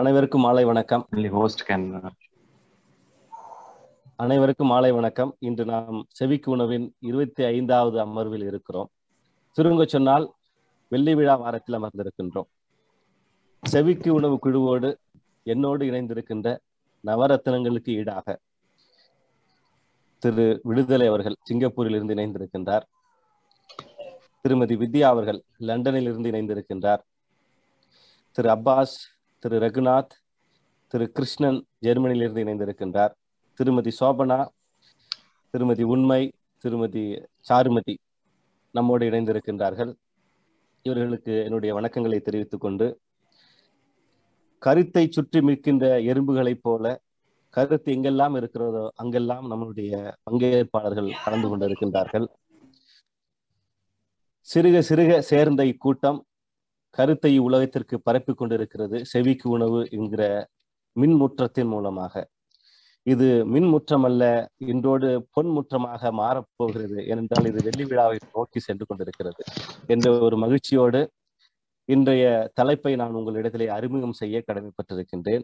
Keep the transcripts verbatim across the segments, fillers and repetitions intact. அனைவருக்கும் மாலை வணக்கம். அனைவருக்கும் மாலை வணக்கம். இன்று நாம் செவிக்கு உணவின் இருபத்தி ஐந்தாவது அமர்வில் இருக்கிறோம். சுருங்க சொன்னால் வெள்ளி விழா வாரத்தில் அமர்ந்திருக்கின்றோம். செவிக்கு உணவு குழுவோடு என்னோடு இணைந்திருக்கின்ற நவரத்னங்களுக்கு ஈடாக திரு விடுதலை அவர்கள் சிங்கப்பூரில் இருந்து இணைந்திருக்கின்றார். திருமதி வித்யா அவர்கள் லண்டனில் இருந்து இணைந்திருக்கின்றார். திரு அப்பாஸ், திரு ரகுநாத், திரு கிருஷ்ணன் ஜெர்மனியிலிருந்து இணைந்திருக்கின்றார். திருமதி சோபனா, திருமதி உண்மை, திருமதி சாருமதி நம்மோடு இணைந்திருக்கின்றார்கள். இவர்களுக்கு என்னுடைய வணக்கங்களை தெரிவித்துக் கொண்டு, கருத்தை சுற்றி மிக்கின்ற எறும்புகளைப் போல கருத்து எங்கெல்லாம் இருக்கிறதோ அங்கெல்லாம் நம்மளுடைய பங்கேற்பாளர்கள் கலந்து கொண்டிருக்கின்றார்கள். சிறுக சிறுக சேர்ந்த இக்கூட்டம் கருத்தை உலகத்திற்கு பரப்பி கொண்டிருக்கிறது. செவிக்கு உணவு என்கிற மின்முற்றத்தின் மூலமாக இது மின்முற்றம் அல்ல, இன்றோடு பொன்முற்றமாக மாறப்போகிறது. ஏனென்றால் இது வெள்ளி விழாவை நோக்கி சென்று கொண்டிருக்கிறது என்ற ஒரு மகிழ்ச்சியோடு இன்றைய தலைப்பை நான் உங்களிடத்திலே அறிமுகம் செய்ய கடமைப்பட்டிருக்கின்றேன்.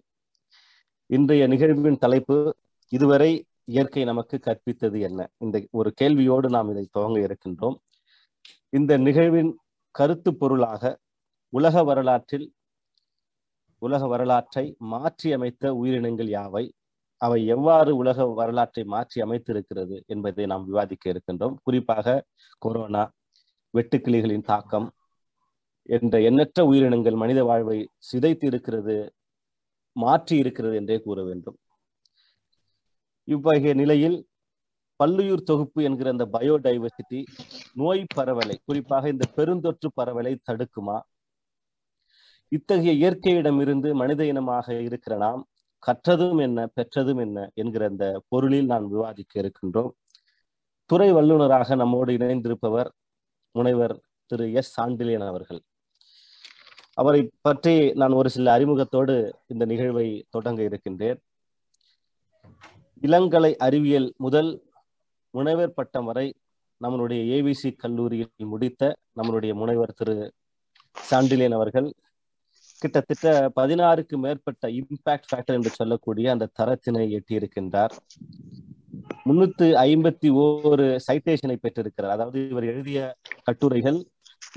இன்றைய நிகழ்வின் தலைப்பு, இதுவரை இயற்கை நமக்கு கற்பித்தது என்ன? இந்த ஒரு கேள்வியோடு நாம் இதை துவங்க இருக்கின்றோம். இந்த நிகழ்வின் கருத்து பொருளாக உலக வரலாற்றில் உலக வரலாற்றை மாற்றி அமைத்த உயிரினங்கள் யாவை, அவை எவ்வாறு உலக வரலாற்றை மாற்றி அமைத்திருக்கிறது என்பதை நாம் விவாதிக்க இருக்கின்றோம். குறிப்பாக கொரோனா, வெட்டுக்கிளிகளின் தாக்கம் என்ற எண்ணற்ற உயிரினங்கள் மனித வாழ்வை சிதைத்து இருக்கிறது, மாற்றி இருக்கிறது என்றே கூற வேண்டும். இவ்வகைய நிலையில் பல்லுயிர் தொகுப்பு என்கிற அந்த பயோடைவர்சிட்டி நோய் பரவலை, குறிப்பாக இந்த பெருந்தொற்று பரவலை தடுக்குமா? இத்தகைய இயற்கையிடமிருந்து மனித இனமாக இருக்கிற நாம் கற்றதும் என்ன, பெற்றதும் என்ன என்கிற அந்த பொருளில் நான் விவாதிக்க இருக்கின்றோம். துறை வல்லுநராக நம்மோடு இணைந்திருப்பவர் முனைவர் திரு எஸ் சாண்டிலியன் அவர்கள். அவரை பற்றி நான் ஒரு சில அறிமுகத்தோடு இந்த நிகழ்வை தொடங்க இருக்கின்றேன். இளங்கலை அறிவியல் முதல் முனைவர் பட்டம் வரை நம்மளுடைய ஏவிசி கல்லூரியில் முடித்த நம்மளுடைய முனைவர் திரு சாண்டிலியன் அவர்கள் கிட்டத்தட்ட பதினாறுக்கு மேற்பட்ட இம்பாக்ட் ஃபேக்டர் என்று சொல்லக்கூடிய அந்த தரத்தினை எட்டியிருக்கின்றார். முன்னூத்தி ஐம்பத்தி ஓரு சைட்டேஷனை பெற்றிருக்கிறார். அதாவது இவர் எழுதிய கட்டுரைகள்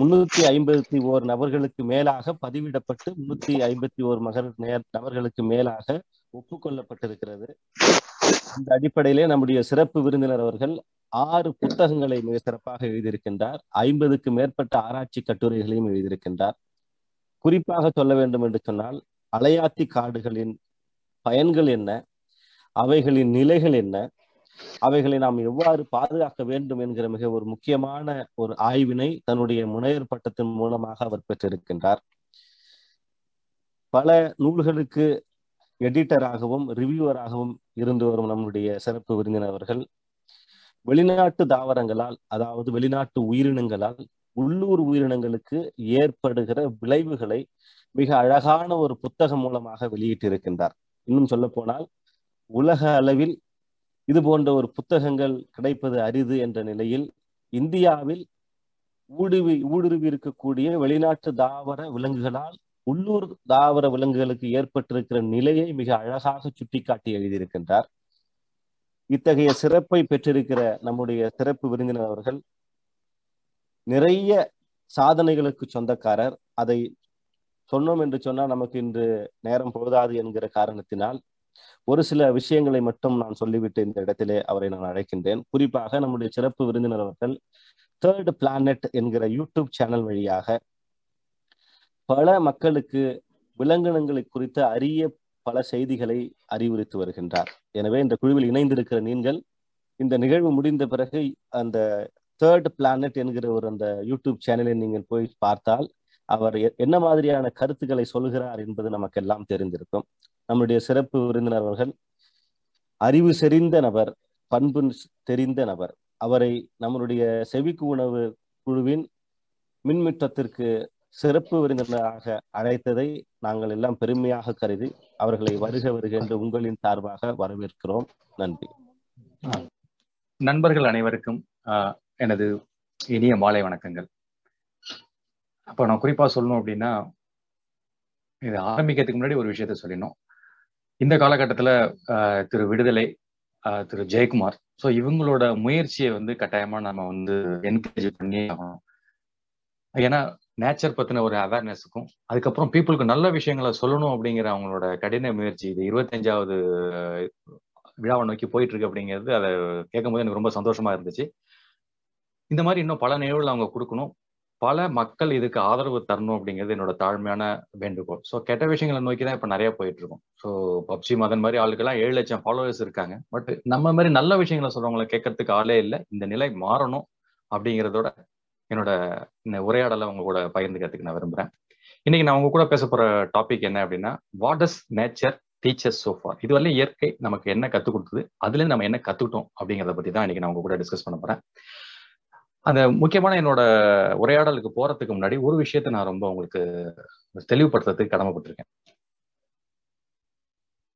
முன்னூத்தி ஐம்பத்தி ஓர் நபர்களுக்கு மேலாக பதிவிடப்பட்டு முன்னூத்தி ஐம்பத்தி ஓர் மகர் நபர்களுக்கு மேலாக ஒப்புக்கொள்ளப்பட்டிருக்கிறது. இந்த அடிப்படையிலே நம்முடைய சிறப்பு விருந்தினர் அவர்கள் ஆறு புத்தகங்களை மிக சிறப்பாக எழுதியிருக்கின்றார். ஐம்பதுக்கு மேற்பட்ட ஆராய்ச்சி கட்டுரைகளையும் எழுதியிருக்கின்றார். குறிப்பாக சொல்ல வேண்டும் என்று சொன்னால், அலையாத்தி காடுகளின் பயன்கள் என்ன, அவைகளின் நிலைகள் என்ன, அவைகளை நாம் எவ்வாறு பாதுகாக்க வேண்டும் என்கிற மிக ஒரு முக்கியமான ஒரு ஆய்வினை தன்னுடைய முனைவர் பட்டத்தின் மூலமாக அவர் பெற்றிருக்கின்றார். பல நூல்களுக்கு எடிட்டராகவும் ரிவ்யூவராகவும் இருந்து வரும் நம்முடைய சிறப்பு விருந்தினர்கள் வெளிநாட்டு தாவரங்களால், அதாவது வெளிநாட்டு உயிரினங்களால் உள்ளூர் உயிரினங்களுக்கு ஏற்படுகிற விளைவுகளை மிக அழகான ஒரு புத்தகம் மூலமாக வெளியிட்டிருக்கின்றார். இன்னும் சொல்ல போனால் உலக அளவில் இது போன்ற ஒரு புத்தகங்கள் கிடைப்பது அரிது என்ற நிலையில் இந்தியாவில் ஊடுருவி ஊடுருவி இருக்கக்கூடிய வெளிநாட்டு தாவர விலங்குகளால் உள்ளூர் தாவர விலங்குகளுக்கு ஏற்பட்டிருக்கிற நிலையை மிக அழகாக சுட்டிக்காட்டி எழுதியிருக்கின்றார். இத்தகைய சிறப்பை பெற்றிருக்கிற நம்முடைய சிறப்பு விருந்தினர் அவர்கள் நிறைய சாதனைகளுக்கு சொந்தக்காரர். அதை சொன்னோம் என்று சொன்னால் நமக்கு இன்று நேரம் போதாது என்கிற காரணத்தினால் ஒரு சில விஷயங்களை மட்டும் நான் சொல்லிவிட்டு இந்த இடத்திலே அவரை நான் அழைக்கின்றேன். குறிப்பாக நம்முடைய சிறப்பு விருந்தினர் அவர்கள் தேர்ட் பிளானட் என்கிற யூடியூப் சேனல் வழியாக பல மக்களுக்கு விலங்கினங்களை குறித்த அரிய பல செய்திகளை அறிவுறுத்தி வருகின்றார். எனவே இந்த குழுவில் இணைந்திருக்கிற நீங்கள் இந்த நிகழ்வு முடிந்த பிறகு அந்த தேர்ட் பிளானட் என்கிற ஒரு அந்த யூடியூப் சேனலை நீங்கள் போய் பார்த்தால் அவர் என்ன மாதிரியான கருத்துக்களை சொல்கிறார் என்பது நமக்கு எல்லாம் தெரிந்திருக்கும். நம்முடைய சிறப்பு விருந்தினர் அவர்கள் அறிவு செறிந்த நபர், பண்பு தெரிந்த நபர். அவரை நம்மளுடைய செவிக்கு உணவு குழுவின் மின்முற்றத்திற்கு சிறப்பு விருந்தினராக அழைத்ததை நாங்கள் எல்லாம் பெருமையாக கருதி அவர்களை வருக வருக என்று உங்களின் சார்பாக வரவேற்கிறோம். நன்றி. நண்பர்கள் அனைவருக்கும் எனது இனிய மாலை வணக்கங்கள். அப்போ நான் குறிப்பாக சொல்லணும் அப்படின்னா, இது ஆரம்பிக்கிறதுக்கு முன்னாடி ஒரு விஷயத்த சொல்லணும். இந்த காலகட்டத்தில் திரு விடுதலை, திரு ஜெயக்குமார், ஸோ இவங்களோட முயற்சியை வந்து கட்டாயமாக நம்ம வந்து என்கரேஜ் பண்ணி ஆகணும். ஏன்னா நேச்சர் பற்றின ஒரு அவேர்னஸுக்கும் அதுக்கப்புறம் பீப்புளுக்கு நல்ல விஷயங்களை சொல்லணும் அப்படிங்கிற அவங்களோட கடின முயற்சி இது இருபத்தஞ்சாவது விழாவை நோக்கி போயிட்டு இருக்கு அப்படிங்கிறது அதை கேட்கும்போது எனக்கு ரொம்ப சந்தோஷமா இருந்துச்சு. இந்த மாதிரி இன்னும் பல நிகழ்வுகள் அவங்க கொடுக்கணும், பல மக்கள் இதுக்கு ஆதரவு தரணும் அப்படிங்கிறது என்னோட தாழ்மையான வேண்டுகோள். ஸோ கெட்ட விஷயங்களை நோக்கி தான் இப்போ நிறைய போயிட்டு இருக்கும். ஸோ பப்ஜி மதன் மாதிரி ஆளுக்கெல்லாம் ஏழு லட்சம் ஃபாலோவர்ஸ் இருக்காங்க, பட் நம்ம மாதிரி நல்ல விஷயங்களை சொல்றவங்களை கேட்கறதுக்கு ஆளே இல்லை. இந்த நிலை மாறணும் அப்படிங்கிறதோட என்னோட இந்த உரையாடலை அவங்க கூட பகிர்ந்துக்கிறதுக்கு நான் விரும்புறேன். இன்னைக்கு நான் அவங்க கூட பேச போற டாபிக் என்ன அப்படின்னா, what is nature teachers so far, இதுவரை இயற்கை நமக்கு என்ன கற்றுக் கொடுத்தது, அதுலேருந்து நம்ம என்ன கற்றுக்கிட்டோம் அப்படிங்கிறத பற்றி தான் இன்னைக்கு நான் உங்க கூட டிஸ்கஸ் பண்ண போறேன். அந்த முக்கியமான என்னோட உரையாடலுக்கு போறதுக்கு முன்னாடி ஒரு விஷயத்த நான் ரொம்ப உங்களுக்கு தெளிவுபடுத்துறதுக்கு கடமைப்பட்டிருக்கேன்.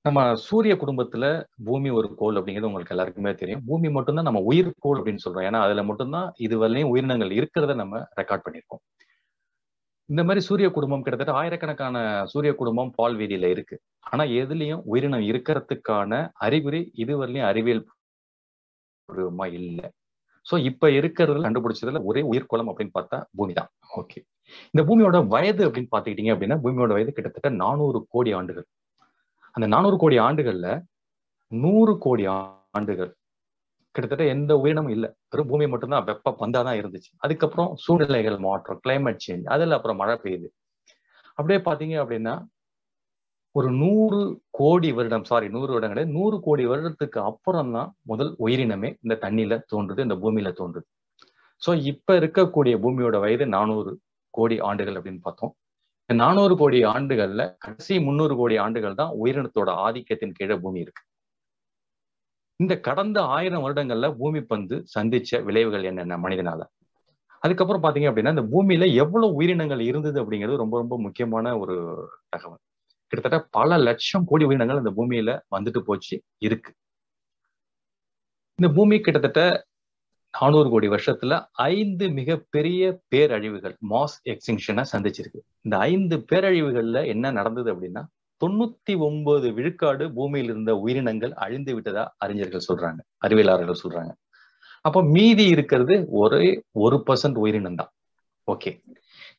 நம்ம சூரிய குடும்பத்துல பூமி ஒரு கோள் அப்படிங்கிறது உங்களுக்கு எல்லாருக்குமே தெரியும். பூமி மட்டும்தான் நம்ம உயிர்கோள் அப்படின்னு சொல்றோம், ஏன்னா அதுல மட்டும்தான் இதுவரையும் உயிரினங்கள் இருக்கிறத நம்ம ரெக்கார்ட் பண்ணியிருக்கோம். இந்த மாதிரி சூரிய குடும்பம் கிட்டத்தட்ட ஆயிரக்கணக்கான சூரிய குடும்பம் பால்வீதியில இருக்கு. ஆனா எதுலையும் உயிரினம் இருக்கிறதுக்கான அறிகுறி இதுவரையும் அறிவியல் பூர்வமா இல்லை. ஸோ இப்ப இருக்கிறது கண்டுபிடிச்சதுல ஒரே உயிர்கோளம் அப்படின்னு பார்த்தா பூமி தான். ஓகே, இந்த பூமியோட வயது அப்படின்னு பார்த்துக்கிட்டீங்க அப்படின்னா பூமியோட வயது கிட்டத்தட்ட நானூறு கோடி ஆண்டுகள். அந்த நானூறு கோடி ஆண்டுகள்ல நூறு கோடி ஆண்டுகள் கிட்டத்தட்ட எந்த உயிரினமும் இல்லை, வெறும் பூமி மட்டும்தான் வெப்ப பந்தாதான் இருந்துச்சு. அதுக்கப்புறம் சூழ்நிலைகள் மாற்றம், கிளைமேட் சேஞ்ச், அதில் அப்புறம் மழை பெய்யுது. அப்படியே பார்த்தீங்க அப்படின்னா ஒரு நூறு கோடி வருடம் சாரி நூறு வருடங்களே நூறு கோடி வருடத்துக்கு அப்புறம் தான் முதல் உயிரினமே இந்த தண்ணியில தோன்றுது, இந்த பூமியில தோன்றுது. ஸோ இப்ப இருக்கக்கூடிய பூமியோட வயது நானூறு கோடி ஆண்டுகள் அப்படின்னு பார்த்தோம். இந்த நானூறு கோடி ஆண்டுகள்ல கடைசி முன்னூறு கோடி ஆண்டுகள் தான் உயிரினத்தோட ஆதிக்கத்தின் கீழே பூமி இருக்கு. இந்த கடந்த ஆயிரம் வருடங்கள்ல பூமி பந்து சந்திச்ச விளைவுகள் என்னென்ன மனிதனால, அதுக்கப்புறம் பாத்தீங்க அப்படின்னா இந்த பூமியில எவ்வளவு உயிரினங்கள் இருந்தது அப்படிங்கிறது ரொம்ப ரொம்ப முக்கியமான ஒரு தகவல். கிட்டத்தட்ட பல லட்சம் கோடி உயிரினங்கள் இந்த பூமியில வந்துட்டு போச்சு இருக்கு. இந்த பூமி கிட்டத்தட்ட நானூறு கோடி வருஷத்துல ஐந்து மிகப்பெரிய பேரழிவுகள் மாஸ் எக்ஸ்டிங்ஷனை சந்திச்சிருக்கு. இந்த ஐந்து பேரழிவுகள்ல என்ன நடந்தது அப்படின்னா தொண்ணூத்தி ஒன்பது விழுக்காடு பூமியில் இருந்த உயிரினங்கள் அழிந்து விட்டதா அறிஞர்கள் சொல்றாங்க, அறிவியலாளர்கள் சொல்றாங்க. அப்போ மீதி இருக்கிறது ஒரே ஒரு பர்சன்ட் உயிரினம் தான். ஓகே,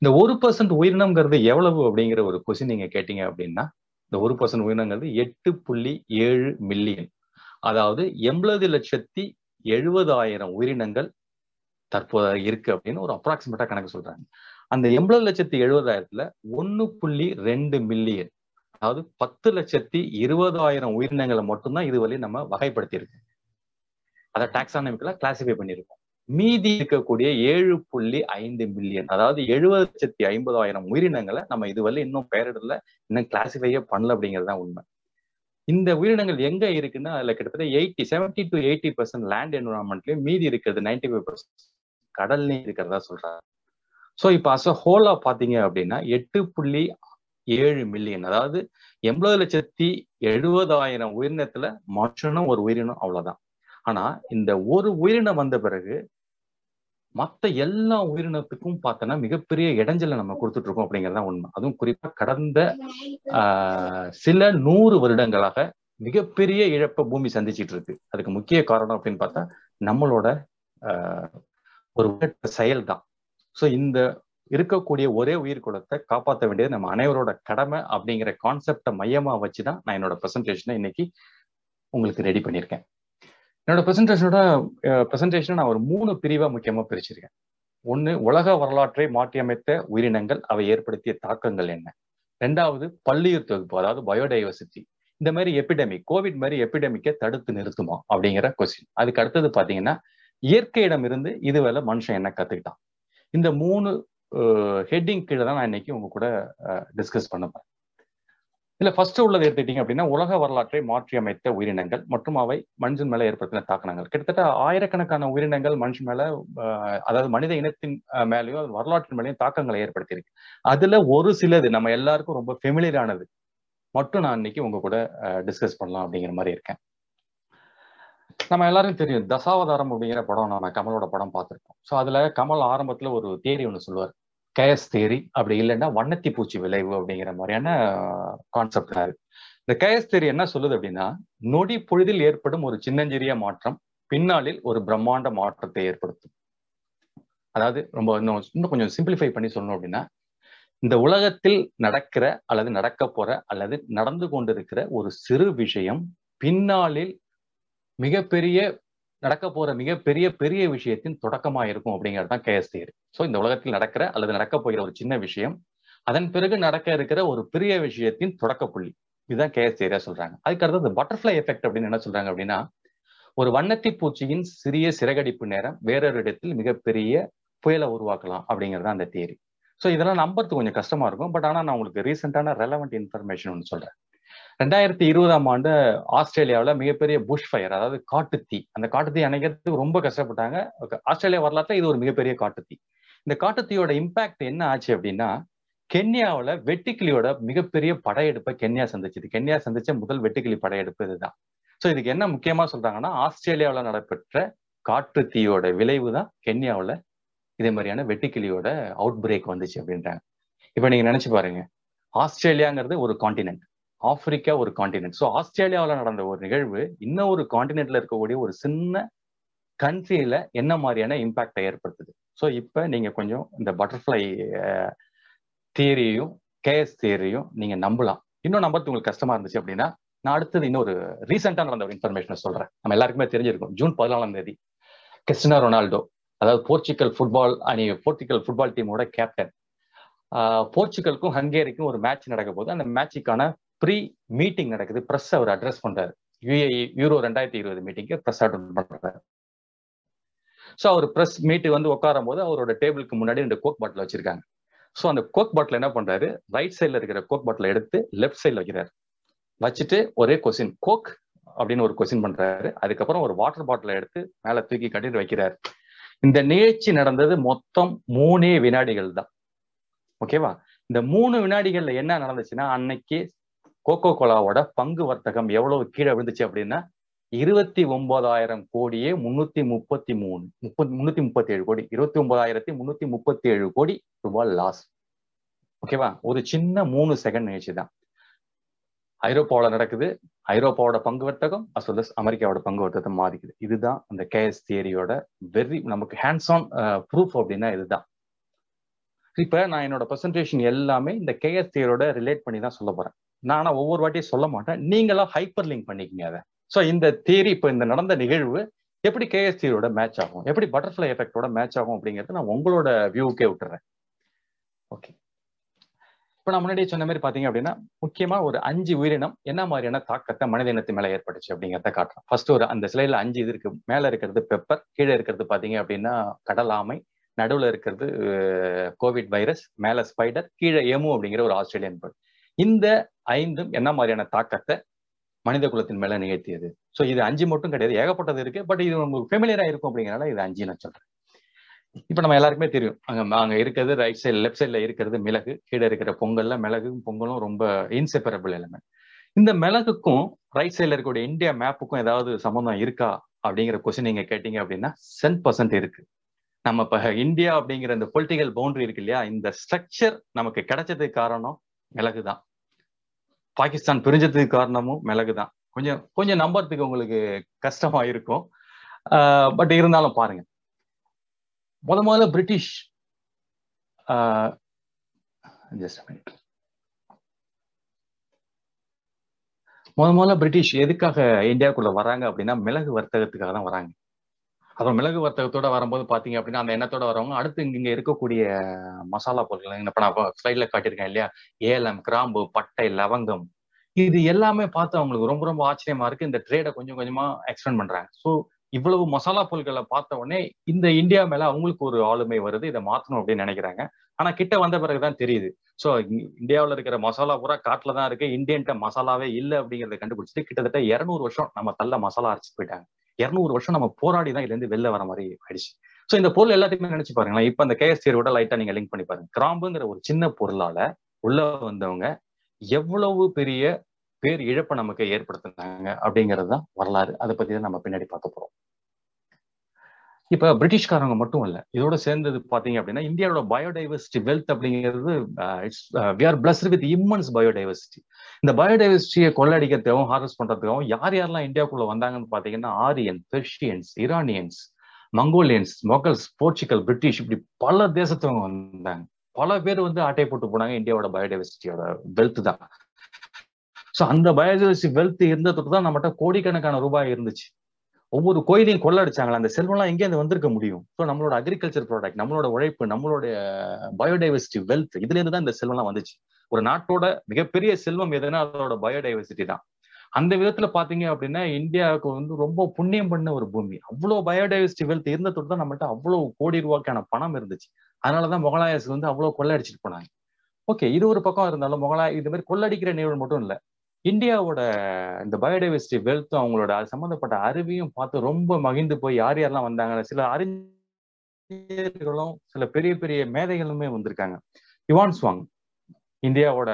இந்த ஒரு பர்சன்ட் உயிரினம்ங்கிறது எவ்வளவு அப்படிங்கிற ஒரு கொஸ்டின் நீங்க கேட்டீங்க அப்படின்னா இந்த ஒரு பர்சன்ட் உயிரினங்கிறது எட்டு புள்ளி ஏழு மில்லியன், அதாவது எண்பது லட்சத்தி எழுபதாயிரம் உயிரினங்கள் தற்போது இருக்கு அப்படின்னு ஒரு அப்ராக்சிமேட்டா கணக்கு சொல்றாங்க. அந்த எண்பது லட்சத்தி எழுபதாயிரத்துல ஒன்னு புள்ளி ரெண்டு மில்லியன், அதாவது பத்து லட்சத்தி இருபதாயிரம் உயிரினங்களை மட்டும்தான் இதுவரை நம்ம வகைப்படுத்தியிருக்கோம், அதை டாக்ஸானமிக்கலா கிளாசிஃபை பண்ணியிருக்கோம். மீதி இருக்கக்கூடிய ஏழு புள்ளி ஐந்து மில்லியன், அதாவது எழுபது லட்சத்தி ஐம்பதாயிரம் உயிரினங்களை நம்ம இதுவரை இன்னும் பெயரிடல, இன்னும் கிளாசிஃபையே பண்ணல அப்படிங்கிறது தான் உண்மை. இந்த உயிரினங்கள் எங்க இருக்குன்னா அதுல கிட்டத்தட்ட eighty seventy to eighty percent land என்விரான்மெண்ட்லயும், மீதி இருக்கிறது நைன்டி ஃபைவ் பர்சன்ட் கடல்லையும் இருக்கிறதா சொல்றாங்க. ஸோ இப்போ அஸ் அ ஹோலா பாத்தீங்க அப்படின்னா எட்டு புள்ளி ஏழு மில்லியன், அதாவது எண்பது லட்சத்தி எழுபதாயிரம் உயிரினத்துல மனுஷனும் ஒரு உயிரினம், அவ்வளவுதான். ஆனா இந்த ஒரு உயிரினம் வந்த பிறகு மற்ற எல்லா உயிரினத்துக்கும் பார்த்தோன்னா மிகப்பெரிய இடைஞ்சலை நம்ம கொடுத்துட்டு இருக்கோம் அப்படிங்கிறது தான் உண்மை. அதுவும் குறிப்பா கடந்த ஆஹ் சில நூறு வருடங்களாக மிகப்பெரிய இழப்பை பூமி சந்திச்சுட்டு இருக்கு. அதுக்கு முக்கிய காரணம் அப்படின்னு பார்த்தா நம்மளோட ஆஹ் ஒரு செயல் தான். ஸோ இந்த இருக்கக்கூடிய ஒரே உயிர்குலத்தை காப்பாற்ற வேண்டியது நம்ம அனைவரோட கடமை அப்படிங்கிற கான்செப்டை மையமா வச்சுதான் நான் என்னோட ப்ரெசன்டேஷனை இன்னைக்கு உங்களுக்கு ரெடி பண்ணியிருக்கேன். என்னோட ப்ரெசன்டேஷனோட ப்ரெசன்டேஷனை நான் ஒரு மூணு பிரிவாக முக்கியமாக பிரிச்சிருக்கேன். ஒன்று, உலக வரலாற்றை மாற்றியமைத்த உயிரினங்கள், அவை ஏற்படுத்திய தாக்கங்கள் என்ன. ரெண்டாவது, பல்லுயிர் தொகுப்பு, அதாவது பயோடைவர்சிட்டி, இந்த மாதிரி எபிடமிக், கோவிட் மாதிரி எபிடமிக்கை தடுத்து நிறுத்துமா அப்படிங்கிற கொஸ்டின். அதுக்கு அடுத்தது பார்த்தீங்கன்னா இயற்கையிடமிருந்து இதுவரை மனுஷன் என்ன கற்றுக்கிட்டான். இந்த மூணு ஹெட்டிங் கீழே தான் நான் இன்னைக்கு உங்க கூட டிஸ்கஸ் பண்ண போறேன். இல்ல ஃபர்ஸ்ட் உள்ளது எடுத்துக்கிட்டீங்க அப்படின்னா உலக வரலாற்றை மாற்றியமைத்த உயிரினங்கள் மற்றும் அவை மனுஷன் மேல ஏற்படுத்தின தாக்கங்கள். கிட்டத்தட்ட ஆயிரக்கணக்கான உயிரினங்கள் மனுஷன் மேல, அதாவது மனித இனத்தின் மேலேயும் வரலாற்றின் மேலேயும் தாக்கங்களை ஏற்படுத்தியிருக்கு. அதுல ஒரு சிலது நம்ம எல்லாருக்கும் ரொம்ப ஃபெமிலியரானது மட்டும் நான் இன்னைக்கு உங்க கூட டிஸ்கஸ் பண்ணலாம் அப்படிங்கிற மாதிரி இருக்கேன். நம்ம எல்லாரும் தெரியும் தசாவதாரம் அப்படிங்கிற படம், நம்ம கமலோட படம் பார்த்துருக்கோம். ஸோ அதுல கமல் ஆரம்பத்துல ஒரு தியரி ஒன்று சொல்லுவார், கேஸ் தியரி, அப்படி இல்லைன்னா வண்ணத்தி பூச்சி விளைவு அப்படிங்கிற மாதிரியான கான்செப்ட் இருக்கு. இந்த கேஸ் தியரி என்ன சொல்லுது அப்படின்னா, நொடி பொழுதில் ஏற்படும் ஒரு சின்னஞ்சிறிய மாற்றம் பின்னாளில் ஒரு பிரம்மாண்ட மாற்றத்தை ஏற்படுத்தும். அதாவது ரொம்ப இன்னும் இன்னும் கொஞ்சம் சிம்பிளிஃபை பண்ணி சொல்லணும் அப்படின்னா, இந்த உலகத்தில் நடக்கிற அல்லது நடக்க போற அல்லது நடந்து கொண்டிருக்கிற ஒரு சிறு விஷயம் பின்னாளில் மிகப்பெரிய நடக்க போற மிகப்பெரிய பெரிய விஷயத்தின் தொடக்கமா இருக்கும் அப்படிங்கிறது தான் கேஸ் தியரி. ஸோ இந்த உலகத்தில் நடக்கிற அல்லது நடக்க போகிற ஒரு சின்ன விஷயம் அதன் பிறகு நடக்க இருக்கிற ஒரு பெரிய விஷயத்தின் தொடக்க புள்ளி, இதுதான் கேஸ் தியரியா சொல்றாங்க. அதுக்கடுத்து இந்த பட்டர்ஃப்ளை எஃபெக்ட் அப்படின்னு என்ன சொல்றாங்க அப்படின்னா, ஒரு வண்ணத்தி பூச்சியின் சிறிய சிறகடிப்பு நேரம் வேறொரு இடத்தில் மிகப்பெரிய புயலை உருவாக்கலாம் அப்படிங்கிறது தான் அந்த தியரி. ஸோ இதெல்லாம் நம்புறது கொஞ்சம் கஷ்டமா இருக்கும், பட் ஆனால் நான் உங்களுக்கு ரீசெண்டான ரெலவெண்ட் இன்ஃபர்மேஷன் ஒன்று சொல்றேன். ரெண்டாயிரத்தி இருபதாம் ஆண்டு ஆஸ்திரேலியாவில் மிகப்பெரிய புஷ் ஃபயர், அதாவது காட்டுத்தீ, அந்த காட்டுத்தீ அணைக்கிறதுக்கு ரொம்ப கஷ்டப்பட்டாங்க. ஆஸ்திரேலியா வரலாற்றில் இது ஒரு மிகப்பெரிய காட்டுத்தீ. இந்த காட்டுத்தீயோட இம்பாக்ட் என்ன ஆச்சு அப்படின்னா, கென்யாவில் வெட்டுக்கிளியோட மிகப்பெரிய படையெடுப்பை கென்யா சந்திச்சுது. கென்யா சந்திச்ச முதல் வெட்டுக்கிளி படையெடுப்பு இதுதான். ஸோ இதுக்கு என்ன முக்கியமா சொல்றாங்கன்னா, ஆஸ்திரேலியாவில் நடைபெற்ற காட்டுத்தீயோட விளைவு தான் கென்யாவில் இதே மாதிரியான வெட்டுக்கிளியோட அவுட் பிரேக் வந்துச்சு அப்படின்றாங்க. இப்போ நீங்க நினைச்சு பாருங்க, ஆஸ்திரேலியாங்கிறது ஒரு காண்டினென்ட், ஆப்பிரிக்கா ஒரு காண்டினென்ட். ஸோ ஆஸ்திரேலியாவில் நடந்த ஒரு நிகழ்வு இன்னும் ஒரு காண்டினென்ட்ல இருக்கக்கூடிய ஒரு சின்ன கண்ட்ரியில என்ன மாதிரியான இம்பாக்டை ஏற்படுத்துது. ஸோ இப்போ நீங்க கொஞ்சம் இந்த பட்டர்ஃப்ளை தியரியும் கேஸ் தியரியும் நீங்க நம்பலாம். இன்னும் நம்புறது உங்களுக்கு கஷ்டமா இருந்துச்சு அப்படின்னா, நான் அடுத்தது இன்னொரு ரீசெண்டா நடந்த ஒரு இன்ஃபர்மேஷனை சொல்றேன். நம்ம எல்லாருக்குமே தெரிஞ்சிருக்கும், ஜூன் பதினாலாம் தேதி கிறிஸ்டியானோ ரொனால்டோ, அதாவது போர்ச்சுகல் ஃபுட்பால் அணி, போர்ச்சுகல் ஃபுட்பால் டீமோட கேப்டன், போர்ச்சுகலுக்கும் ஹங்கேரிக்கும் ஒரு மேட்ச் நடக்க போது அந்த மேட்சுக்கான ப்ரீ மீட்டிங் நடக்குது. ப்ரெஸ் அவர் அட்ரஸ் பண்றாரு, யுஏஇ யூரோ ரெண்டாயிரத்தி இருபது மீட்டிங்கு ப்ரெஸ் அட்ரஸ் பண்றாரு. ஸோ அவர் ப்ரெஸ் மீட்டு வந்து உட்காரும் போது அவரோட டேபிளுக்கு முன்னாடி ரெண்டு கோக் பாட்டில் வச்சிருக்காங்க. ஸோ அந்த கோக் பாட்டில் என்ன பண்றாரு, ரைட் சைடில் இருக்கிற கோக் பாட்டில் எடுத்து லெஃப்ட் சைடில் வைக்கிறாரு. வச்சுட்டு ஒரே கொஸ்டின் கோக் அப்படின்னு ஒரு கொஸ்டின் பண்றாரு. அதுக்கப்புறம் ஒரு வாட்டர் பாட்டில் எடுத்து மேலே தூக்கி கட்டிட்டு வைக்கிறாரு. இந்த நிகழ்ச்சி நடந்தது மொத்தம் மூணே வினாடிகள் தான், ஓகேவா? இந்த மூணு வினாடிகள்ல என்ன நடந்துச்சுன்னா, அன்னைக்கு கோகோ கோலாவோட பங்கு வர்த்தகம் எவ்வளவு கீழே விழுந்துச்சு அப்படின்னா இருபத்தி ஒன்பதாயிரம் கோடியே முன்னூத்தி முப்பத்தி மூணு முப்பத்தி முன்னூத்தி முப்பத்தி ஏழு கோடி இருபத்தி ஒன்பதாயிரத்தி முன்னூத்தி முப்பத்தி ஏழு கோடி ரூபாய் லாஸ், ஓகேவா? ஒரு சின்ன மூணு செகண்ட் நிகழ்ச்சி தான். ஐரோப்பாவில் நடக்குது, ஐரோப்பாவோட பங்கு வர்த்தகம் அஸ் வெல் அஸ் அமெரிக்காவோட பங்கு வர்த்தகத்தை மாறிக்குது. இதுதான் அந்த கேஸ் தியரியோட வெரி நமக்கு ஹேண்ட்ஸ் ஆன் ப்ரூஃப் அப்படின்னா இதுதான். இப்போ நான் என்னோட ப்ரெசன்டேஷன் எல்லாமே இந்த கேஎஸ் தியரியோட ரிலேட் பண்ணி தான் சொல்ல போறேன் நான். ஆனால் ஒவ்வொரு வாட்டியும் சொல்ல மாட்டேன், நீங்களாம் ஹைப்பர் லிங்க் பண்ணிக்கிங்க அதை. ஸோ இந்த தியரி இப்போ இந்த நடந்த நிகழ்வு எப்படி கேஎஸ் தியரியோட மேட்ச் ஆகும், எப்படி பட்டர்ஃப்ளை எஃபெக்டோட மேட்ச் ஆகும் அப்படிங்கிறது நான் உங்களோட வியூவுக்கே விட்டுறேன், ஓகே? இப்போ நான் முன்னாடியே சொன்ன மாதிரி பார்த்தீங்க அப்படின்னா, முக்கியமாக ஒரு அஞ்சு உயிரினம் என்ன மாதிரியான தாக்கத்தை மனித இனத்து மேலே ஏற்பட்டுச்சு அப்படிங்கிறத காட்டுறேன். ஃபர்ஸ்ட் ஒரு அந்த சிலையில் அஞ்சு இது இருக்கு. மேலே இருக்கிறது பெப்பர், கீழே இருக்கிறது பார்த்தீங்க அப்படின்னா கடலாமை, நடுவில் இருக்கிறது கோவிட் வைரஸ், மேலே ஸ்பைடர், கீழே எமு அப்படிங்கிற ஒரு ஆஸ்திரேலியன் பேர்ட். இந்த ஐந்தும் என்ன மாதிரியான தாக்கத்தை மனித குலத்தின் மேலே நிகழ்த்தியது. ஸோ இது அஞ்சு மட்டும் கிடையாது, ஏகப்பட்டது இருக்கு, பட் இது உங்களுக்கு ஃபெமிலியராக இருக்கும் அப்படிங்கிறனால இது அஞ்சு நான் சொல்றேன். இப்ப நம்ம எல்லாருக்குமே தெரியும், அங்க அங்க இருக்கிறது ரைட் சைடு லெஃப்ட் சைட்ல இருக்கிறது மிளகு, கீழே இருக்கிற பொங்கல்ல மிளகும் பொங்கலும் ரொம்ப இன்செப்பரபிள் எலிமெண்ட். இந்த மிளகுக்கும் ரைட் சைட்ல இருக்கக்கூடிய இந்தியா மேப்புக்கும் ஏதாவது சம்பந்தம் இருக்கா அப்படிங்கிற கொஸ்டின் நீங்க கேட்டீங்க அப்படின்னா சென் பர்சன்ட் இருக்கு. நம்ம இப்ப இந்தியா அப்படிங்கிற இந்த பொலிட்டிக்கல் பவுண்டரி இருக்கு இல்லையா, இந்த ஸ்ட்ரக்சர் நமக்கு கிடைச்சதுக்கு காரணம் மிளகு தான். பாகிஸ்தான் பிரிஞ்சதுக்கு காரணமும் மிளகு தான். கொஞ்சம் கொஞ்சம் நம்புறதுக்கு உங்களுக்கு கஷ்டமா இருக்கும், பட் இருந்தாலும் பாருங்க. முத முதல்ல பிரிட்டிஷ் முத முதல்ல பிரிட்டிஷ் எதுக்காக இந்தியாவுக்குள்ள வராங்க அப்படின்னா மிளகு வர்த்தகத்துக்காக தான் வராங்க. அப்புறம் மிளகு வர்த்தகத்தோட வரும்போது பாத்தீங்க அப்படின்னா அந்த எண்ணத்தோட வரவங்க அடுத்து இங்க இருக்கக்கூடிய மசாலா பொருட்கள், இப்ப நான் ஸ்லைட்ல காட்டியிருக்கேன் இல்லையா, ஏலம், கிராம்பு, பட்டை, லவங்கம், இது எல்லாமே பார்த்து அவங்களுக்கு ரொம்ப ரொம்ப ஆச்சரியமா இருக்கு. இந்த ட்ரேடை கொஞ்சம் கொஞ்சமா எக்ஸ்பெண்ட் பண்றாங்க. ஸோ இவ்வளவு மசாலா பொருட்களை பார்த்த உடனே இந்த இந்தியா மேல அவங்களுக்கு ஒரு ஆளுமை வருது, இதை மாற்றணும் அப்படின்னு நினைக்கிறாங்க. ஆனா கிட்ட வந்த பிறகுதான் தெரியுது, ஸோ இந்தியாவில் இருக்கிற மசாலா பூரா காட்டுல தான் இருக்கு, இந்தியன்ட்ட மசாலாவே இல்லை அப்படிங்கிறத கண்டுபிடிச்சிட்டு கிட்டத்தட்ட இருநூறு வருஷம் நம்ம தள்ள மசாலா அரைச்சிட்டு போயிட்டாங்க. இருநூறு வருஷம் நம்ம போராடி தான் இதுலேருந்து வெளில வர மாதிரி ஆயிடுச்சு. ஸோ இந்த பொருள் எல்லாத்தையுமே நினைச்சு பாருங்களேன். இப்போ அந்த கேஎஸ்டியோட லைட்டா நீங்க லிங்க் பண்ணி பாருங்க, கிராம்புங்கிற ஒரு சின்ன பொருளால உள்ள வந்தவங்க எவ்வளவு பெரிய பேர் இழப்பை நமக்கு ஏற்படுத்தினாங்க அப்படிங்கிறது தான் வரலாறு. அதை பத்தி தான் நம்ம பின்னாடி பார்க்க போறோம். இப்ப பிரிட்டிஷ்காரங்க மட்டும் இல்ல, இதோட சேர்ந்தது பாத்தீங்க அப்படின்னா இந்தியாவோட பயோடைவர்சிட்டி வெல்த் அப்படிங்கிறது, it's we are blessed with immense biodiversity. இந்த பயோடைவர்சிட்டியை கொள்ளடிக்கிறதுக்காகவும் ஹார்வெஸ்ட் பண்றதுக்காகவும் யார் யாரெல்லாம் இந்தியாவுக்குள்ள வந்தாங்கன்னு பாத்தீங்கன்னா Aryan, Persians, Iranians, Mongolians, Mughals, Portugal, British, இப்படி பல தேசத்தவங்க வந்தாங்க. பல பேர் வந்து ஆட்டையை போட்டு போனாங்க இந்தியாவோட பயோடைவர்சிட்டியோட வெல்த் தான். ஸோ அந்த பயோடைவர்சிட்டி வெல்த் இருந்ததுக்கு தான் நம்மகிட்ட கோடிக்கணக்கான ரூபாய் இருந்துச்சு. ஒவ்வொரு கோயிலையும் கொள்ளடிச்சாங்களா, அந்த செல்வம்லாம் எங்கேயிருந்து வந்திருக்க முடியும்? ஸோ நம்மளோட அக்ரிகல்ச்சர் ப்ராடக்ட், நம்மளோட உழைப்பு, நம்மளோட பயோடைவர்சிட்டி வெல்த், இதுல இருந்து தான் இந்த செல்வம்லாம் வந்துச்சு. ஒரு நாட்டோட மிகப்பெரிய செல்வம் எதுனா அதோட பயோடைவர்சிட்டி தான். அந்த விதத்துல பாத்தீங்க அப்படின்னா இந்தியாவுக்கு வந்து ரொம்ப புண்ணியம் பண்ண ஒரு பூமி. அவ்வளோ பயோடைவர்சிட்டி வெல்த் இருந்ததோடு தான் நம்மகிட்ட அவ்வளோ கோடி ரூபாய்க்கான பணம் இருந்துச்சு. அதனாலதான் மொகலாயஸ் வந்து அவ்வளோ கொள்ளடிச்சிட்டு போனாங்க. ஓகே, இது ஒரு பக்கம் இருந்தாலும் மொகலாய் இது மாதிரி கொள்ளடிக்கிற நிகழ்வு மட்டும் இல்லை, இந்தியாவோட இந்த பயோடைவர்சிட்டி வெல்த்தும் அவங்களோட அது சம்பந்தப்பட்ட அறிவையும் பார்த்து ரொம்ப மகிழ்ந்து போய் யார் யாரெல்லாம் வந்தாங்க, சில அறிஞர்களும் சில பெரிய பெரிய மேதைகளுமே வந்திருக்காங்க. இவான் சுவாங் இந்தியாவோட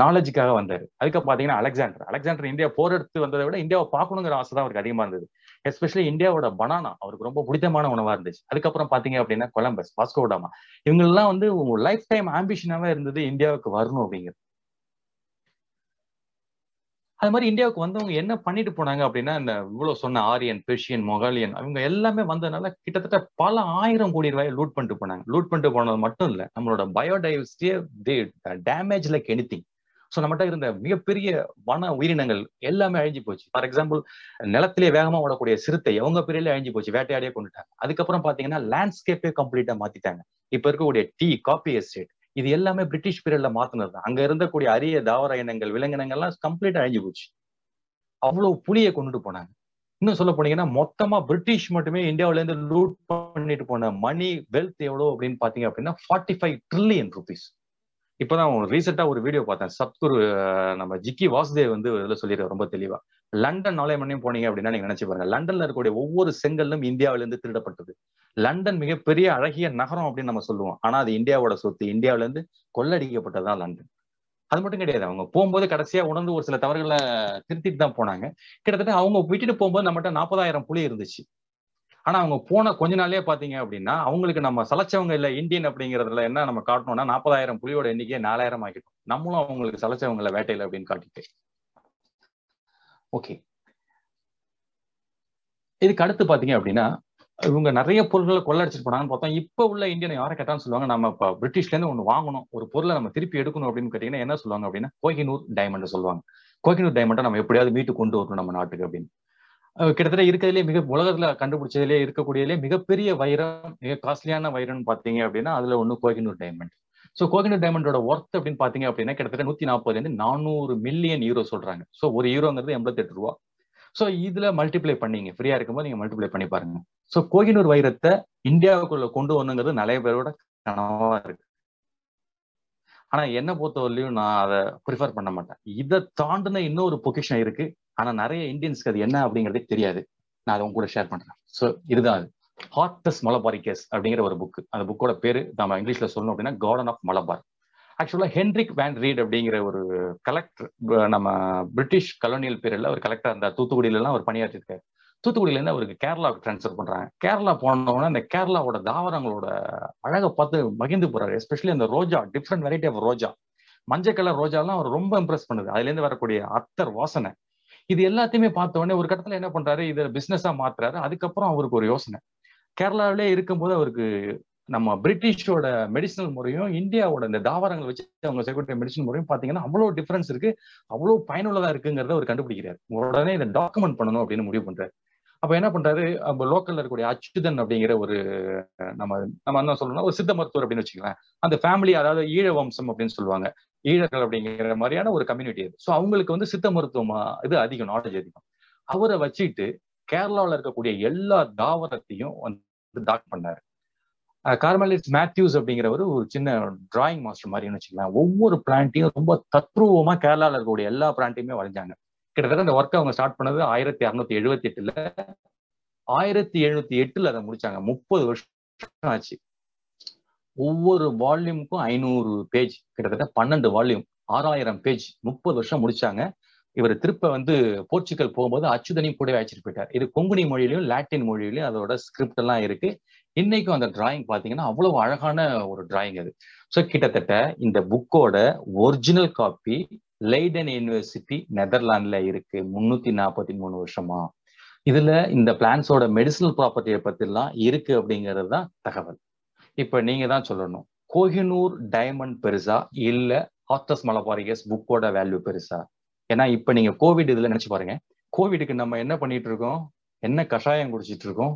நாலேஜுக்காக வந்தாரு. அதுக்காக பாத்தீங்கன்னா அலெக்சாண்டர் அலெக்சாண்டர் இந்தியா போர் எடுத்து வந்ததை விட இந்தியாவை பார்க்கணுங்கிற ஆசை தான் அவருக்கு அதிகமா இருந்தது. எஸ்பெஷலி இந்தியாவோட பனானா அவருக்கு ரொம்ப பிடித்தமான உணவா இருந்துச்சு. அதுக்கப்புறம் பாத்தீங்க அப்படின்னா கொலம்பஸ், வாஸ்கோடாமா, இவங்கெல்லாம் வந்து உங்க லைஃப் டைம் ஆம்பிஷனாவே இருந்தது இந்தியாவுக்கு வரணும் அப்படிங்கிறது. அது மாதிரி இந்தியாவுக்கு வந்தவங்க என்ன பண்ணிட்டு போனாங்க அப்படின்னா இந்த இவ்வளவு சொன்ன ஆரியன், பெர்ஷியன், மொகாலியன் அவங்க எல்லாமே வந்ததுனால கிட்டத்தட்ட பல ஆயிரம் கோடி ரூபாய் லூட் பண்ணிட்டு போனாங்க. லூட் பண்ணிட்டு போனது மட்டும் இல்லை, நம்மளோட பயோடைவர்சிட்டியை they damage like anything. So நம்மகிட்ட இருந்த மிகப்பெரிய வன உயிரினங்கள் எல்லாமே அழிஞ்சு போச்சு. ஃபார் எக்ஸாம்பிள், நிலத்திலே வேகமாக ஓடக்கூடிய சிறுத்தை அவங்க பெரிய அழிஞ்சு போச்சு, வேட்டையாடியே கொண்டுட்டாங்க. அதுக்கப்புறம் பாத்தீங்கன்னா லேண்ட்ஸ்கேப்பே கம்ப்ளீட்டா மாத்திட்டாங்க. இப்ப இருக்கக்கூடிய டீ, காபி எஸ்டேட், இது எல்லாமே பிரிட்டிஷ் பீரியட்ல மாத்தினது தான். அங்க இருந்தக்கூடிய அரிய தாவர இனங்கள், விலங்கினங்கள்லாம் கம்ப்ளீட்டா அழிஞ்சு போச்சு. அவ்வளவு புலியை கொண்டுட்டு போனாங்க. இன்னும் சொல்ல போனீங்கன்னா மொத்தமா பிரிட்டிஷ் மட்டுமே இந்தியாவில இருந்து லூட் பண்ணிட்டு போன மணி வெல்த் எவ்வளவு அப்படின்னு பாத்தீங்க அப்படின்னா ஃபார்ட்டி ஃபைவ் ட்ரில்லியன் ருபீஸ். இப்பதான் ரீசெண்டா ஒரு வீடியோ பார்த்தேன், சத்குரு நம்ம ஜிக்கி வாசுதேவ் வந்து இதுல சொல்லியிருக்காரு ரொம்ப தெளிவா. லண்டன் நாளையம் போனீங்க அப்படின்னா நீங்க நினைச்சு பாருங்க, லண்டன்ல இருக்கக்கூடிய ஒவ்வொரு செங்கல்லும் இந்தியாவில இருந்து திருடப்பட்டது. லண்டன் மிகப்பெரிய அழகிய நகரம் அப்படின்னு நம்ம சொல்லுவோம், ஆனா அது இந்தியாவோட சொத்து. இந்தியாவில இருந்து கொள்ளடிக்கப்பட்டதுதான் லண்டன். அது மட்டும் கிடையாது, அவங்க போகும்போது கடைசியா உணர்ந்து ஒரு சில தவறுகளை திருத்திட்டு தான் போனாங்க. கிட்டத்தட்ட அவங்க விட்டுட்டு போகும்போது நம்மகிட்ட நாற்பதாயிரம் புலி இருந்துச்சு. ஆனா அவங்க போன கொஞ்ச நாளே பாத்தீங்க அப்படின்னா அவங்களுக்கு நம்ம சலைச்சவங்க இல்லை, இந்தியன் அப்படிங்கிறதுல என்ன நம்ம காட்டணும்னா நாற்பதாயிரம் புலியோட எண்ணிக்கையை நாலாயிரம் ஆக்கிட்டோம். நம்மளும் அவங்களுக்கு சலைச்சவங்களை வேட்டையில அப்படின்னு காட்டிட்டு. ஓகே, இதுக்கு அடுத்து பாத்தீங்க அப்படின்னா இவங்க நிறைய பொருட்களை கொள்ளடிச்சிட்டு போனாங்கன்னு பார்த்தா இப்ப உள்ள இந்தியனை யாரை கேட்டான்னு சொல்லுவாங்க, நம்ம இப்போ பிரிட்டிஷ்ல இருந்து ஒன்று வாங்கணும், ஒரு பொருளை நம்ம திருப்பி எடுக்கணும் அப்படின்னு கேட்டீங்கன்னா என்ன சொல்லுவாங்க அப்படின்னா கோகினூர் டைமண்டை சொல்லுவாங்க. கோகினூர் டைமண்டை நம்ம எப்படியாவது மீட்டு கொண்டு வரணும் நம்ம நாட்டுக்கு அப்படின்னு. கிட்டத்தட்ட இருக்கிறதுலே மிக உலகத்துல கண்டுபிடிச்சதுலேயே இருக்கக்கூடியதுலேயே மிகப்பெரிய வைரம், மிக காஸ்ட்லியான வைரம்னு பார்த்தீங்க அப்படின்னா அதுல ஒன்று கோகினூர் டைமண்ட். ஸோ கோகினூர் டைமண்டோட ஒர்த் அப்படின்னு பாத்தீங்க அப்படின்னா கிட்டத்தட்ட நூத்தி நாற்பதுலேருந்து நானூறு மில்லியன் ஈரோ சொல்றாங்க. ஸோ ஒரு ஈரோங்கிறது எண்பத்தி எட்டு ரூபா. ஸோ இதுல மல்டிப்ளை பண்ணீங்க, ஃப்ரீயா இருக்கும்போது நீங்க மல்டிப்ளை பண்ணி பாருங்க. ஸோ கோகினூர் வைரத்தை இந்தியாவுக்குள்ள கொண்டு வரணுங்கிறது நிறைய பேரோட கனவா இருக்கு. ஆனா என்னை பொறுத்தவரையிலையும் நான் அதை ப்ரிஃபர் பண்ண மாட்டேன். இதை தாண்டின இன்னொரு பொக்கிஷன் இருக்கு, ஆனா நிறைய இந்தியன்ஸ்க்கு அது என்ன அப்படிங்கிறதே தெரியாது. நான் அதை உங்க கூட ஷேர் பண்றேன். ஸோ இதுதான் அது ஹார்டஸ் மலபாரிகஸ் அப்படிங்கிற ஒரு புக். அந்த புக்கோட பேரு நம்ம இங்கிலீஷ்ல சொல்லணும் அப்படின்னா கார்டன் ஆஃப் மலபார். ஆக்சுவலா ஹென்ரிக் வேன் ரீட் அப்படிங்கிற ஒரு கலெக்டர், நம்ம பிரிட்டிஷ் கலோனியல் பீரியட்ல ஒரு கலெக்டர் இருந்தார். தூத்துக்குடியில எல்லாம் அவர் பணியாற்றிருக்காரு. தூத்துக்குடியில இருந்து அவருக்கு கேரளாவுக்கு டிரான்ஸ்ஃபர் பண்றாங்க. கேரளா போனோம்னா இந்த கேரளாவோட தாவரங்களோட அழகை பார்த்து மகிழ்ந்து போறாரு. எஸ்பெஷலி அந்த ரோஜா, டிஃப்ரெண்ட் வெரைட்டி ஆஃப் ரோஜா, மஞ்சள் கலர் ரோஜாலாம் அவர் ரொம்ப இம்ப்ரெஸ் பண்ணுது. அதுல இருந்து வரக்கூடிய அத்தர் வாசனை, இது எல்லாத்தையுமே பார்த்த உடனே ஒரு கட்டத்துல என்ன பண்றாரு, இதை பிசினஸா மாத்துறாரு. அதுக்கப்புறம் அவருக்கு ஒரு யோசனை, கேரளாவிலே இருக்கும்போது அவருக்கு நம்ம பிரிட்டிஷோட மெடிசனல் முறையும் இந்தியாவோட இந்த தாவரங்களை வச்சு அவங்க செய்யக்கூடிய மெடிசன் முறையும் பாத்தீங்கன்னா அவ்வளவு டிஃபரன்ஸ் இருக்கு, அவ்வளவு பயனுள்ளதா இருக்குங்கிறத அவர் கண்டுபிடிக்கிறார். உடனே இதை டாக்குமெண்ட் பண்ணணும் அப்படின்னு முடிவு பண்றாரு. அப்ப என்ன பண்றாரு, நம்ம லோக்கல்ல இருக்கக்கூடிய அச்சுதன் அப்படிங்கிற ஒரு நம்ம நம்ம என்ன சொல்லணும்னா ஒரு சித்த மருத்துவர் அப்படின்னு வச்சுக்கலாம். அந்த ஃபேமிலி, அதாவது ஈழ வம்சம் அப்படின்னு சொல்லுவாங்க, ஈழர்கள் அப்படிங்கிற மாதிரியான ஒரு கம்யூனிட்டி அது. ஸோ அவங்களுக்கு வந்து சித்த மருத்துவமா இது அதிகம், நாலேஜ் அதிகம். அவரை வச்சுட்டு கேரளாவில் இருக்கக்கூடிய எல்லா தாவரத்தையும் வந்து டாக் பண்ணாரு. கார்மெலிஸ் மேத்யூஸ் அப்படிங்கிறவர் ஒரு சின்ன டிராயிங் மாஸ்டர் மாதிரின்னு வச்சுக்கலாம். ஒவ்வொரு பிளான்ட்டையும் ரொம்ப தத்ரூபமா கேரளாவில் இருக்கக்கூடிய எல்லா பிளான்ட்டையுமே வரைஞ்சாங்க. கிட்டத்தட்ட அந்த ஒர்க்கை அவங்க ஸ்டார்ட் பண்ணது ஆயிரத்தி அறுநூத்தி எழுபத்தி எட்டுல ஆயிரத்தி எழுநூத்தி எட்டுல அதை முடிச்சாங்க. முப்பது வருஷம் ஆச்சு. ஒவ்வொரு வால்யூமுக்கும் ஐநூறு பேஜ், கிட்டத்தட்ட பன்னெண்டு வால்யூம், ஆறாயிரம் பேஜ், முப்பது வருஷம் முடிச்சாங்க. இவர் திருப்ப வந்து போர்ச்சுகல் போகும்போது அச்சுதனையும் கூடவே அழைச்சிட்டு போயிட்டார். இது கொங்குனி மொழியிலையும் லாட்டின் மொழியிலையும் அதோட ஸ்கிரிப்ட் எல்லாம் இருக்கு. இன்னைக்கும் அந்த டிராயிங் பார்த்தீங்கன்னா அவ்வளவு அழகான ஒரு டிராயிங் அது. ஸோ கிட்டத்தட்ட இந்த புக்கோட ஒரிஜினல் காப்பி லைடன் யூனிவர்சிட்டி நெதர்லாந்துல இருக்கு முன்னூத்தி நாற்பத்தி மூணு வருஷமா. இதுல இந்த பிளான்ஸோட மெடிசினல் ப்ராப்பர்ட்டியை பத்திலாம் இருக்கு அப்படிங்கிறது தான் தகவல். இப்ப நீங்க தான் சொல்லணும், கோஹினூர் டைமண்ட் பெருசா இல்ல ஆத்தஸ் மலபாரிகஸ் புக்கோட வேல்யூ பெருசா? ஏன்னா இப்ப நீங்க கோவிட் இதுல நினைச்சு பாருங்க, கோவிடுக்கு நம்ம என்ன பண்ணிட்டு இருக்கோம், என்ன கஷாயம் குடிச்சிட்டு இருக்கோம்,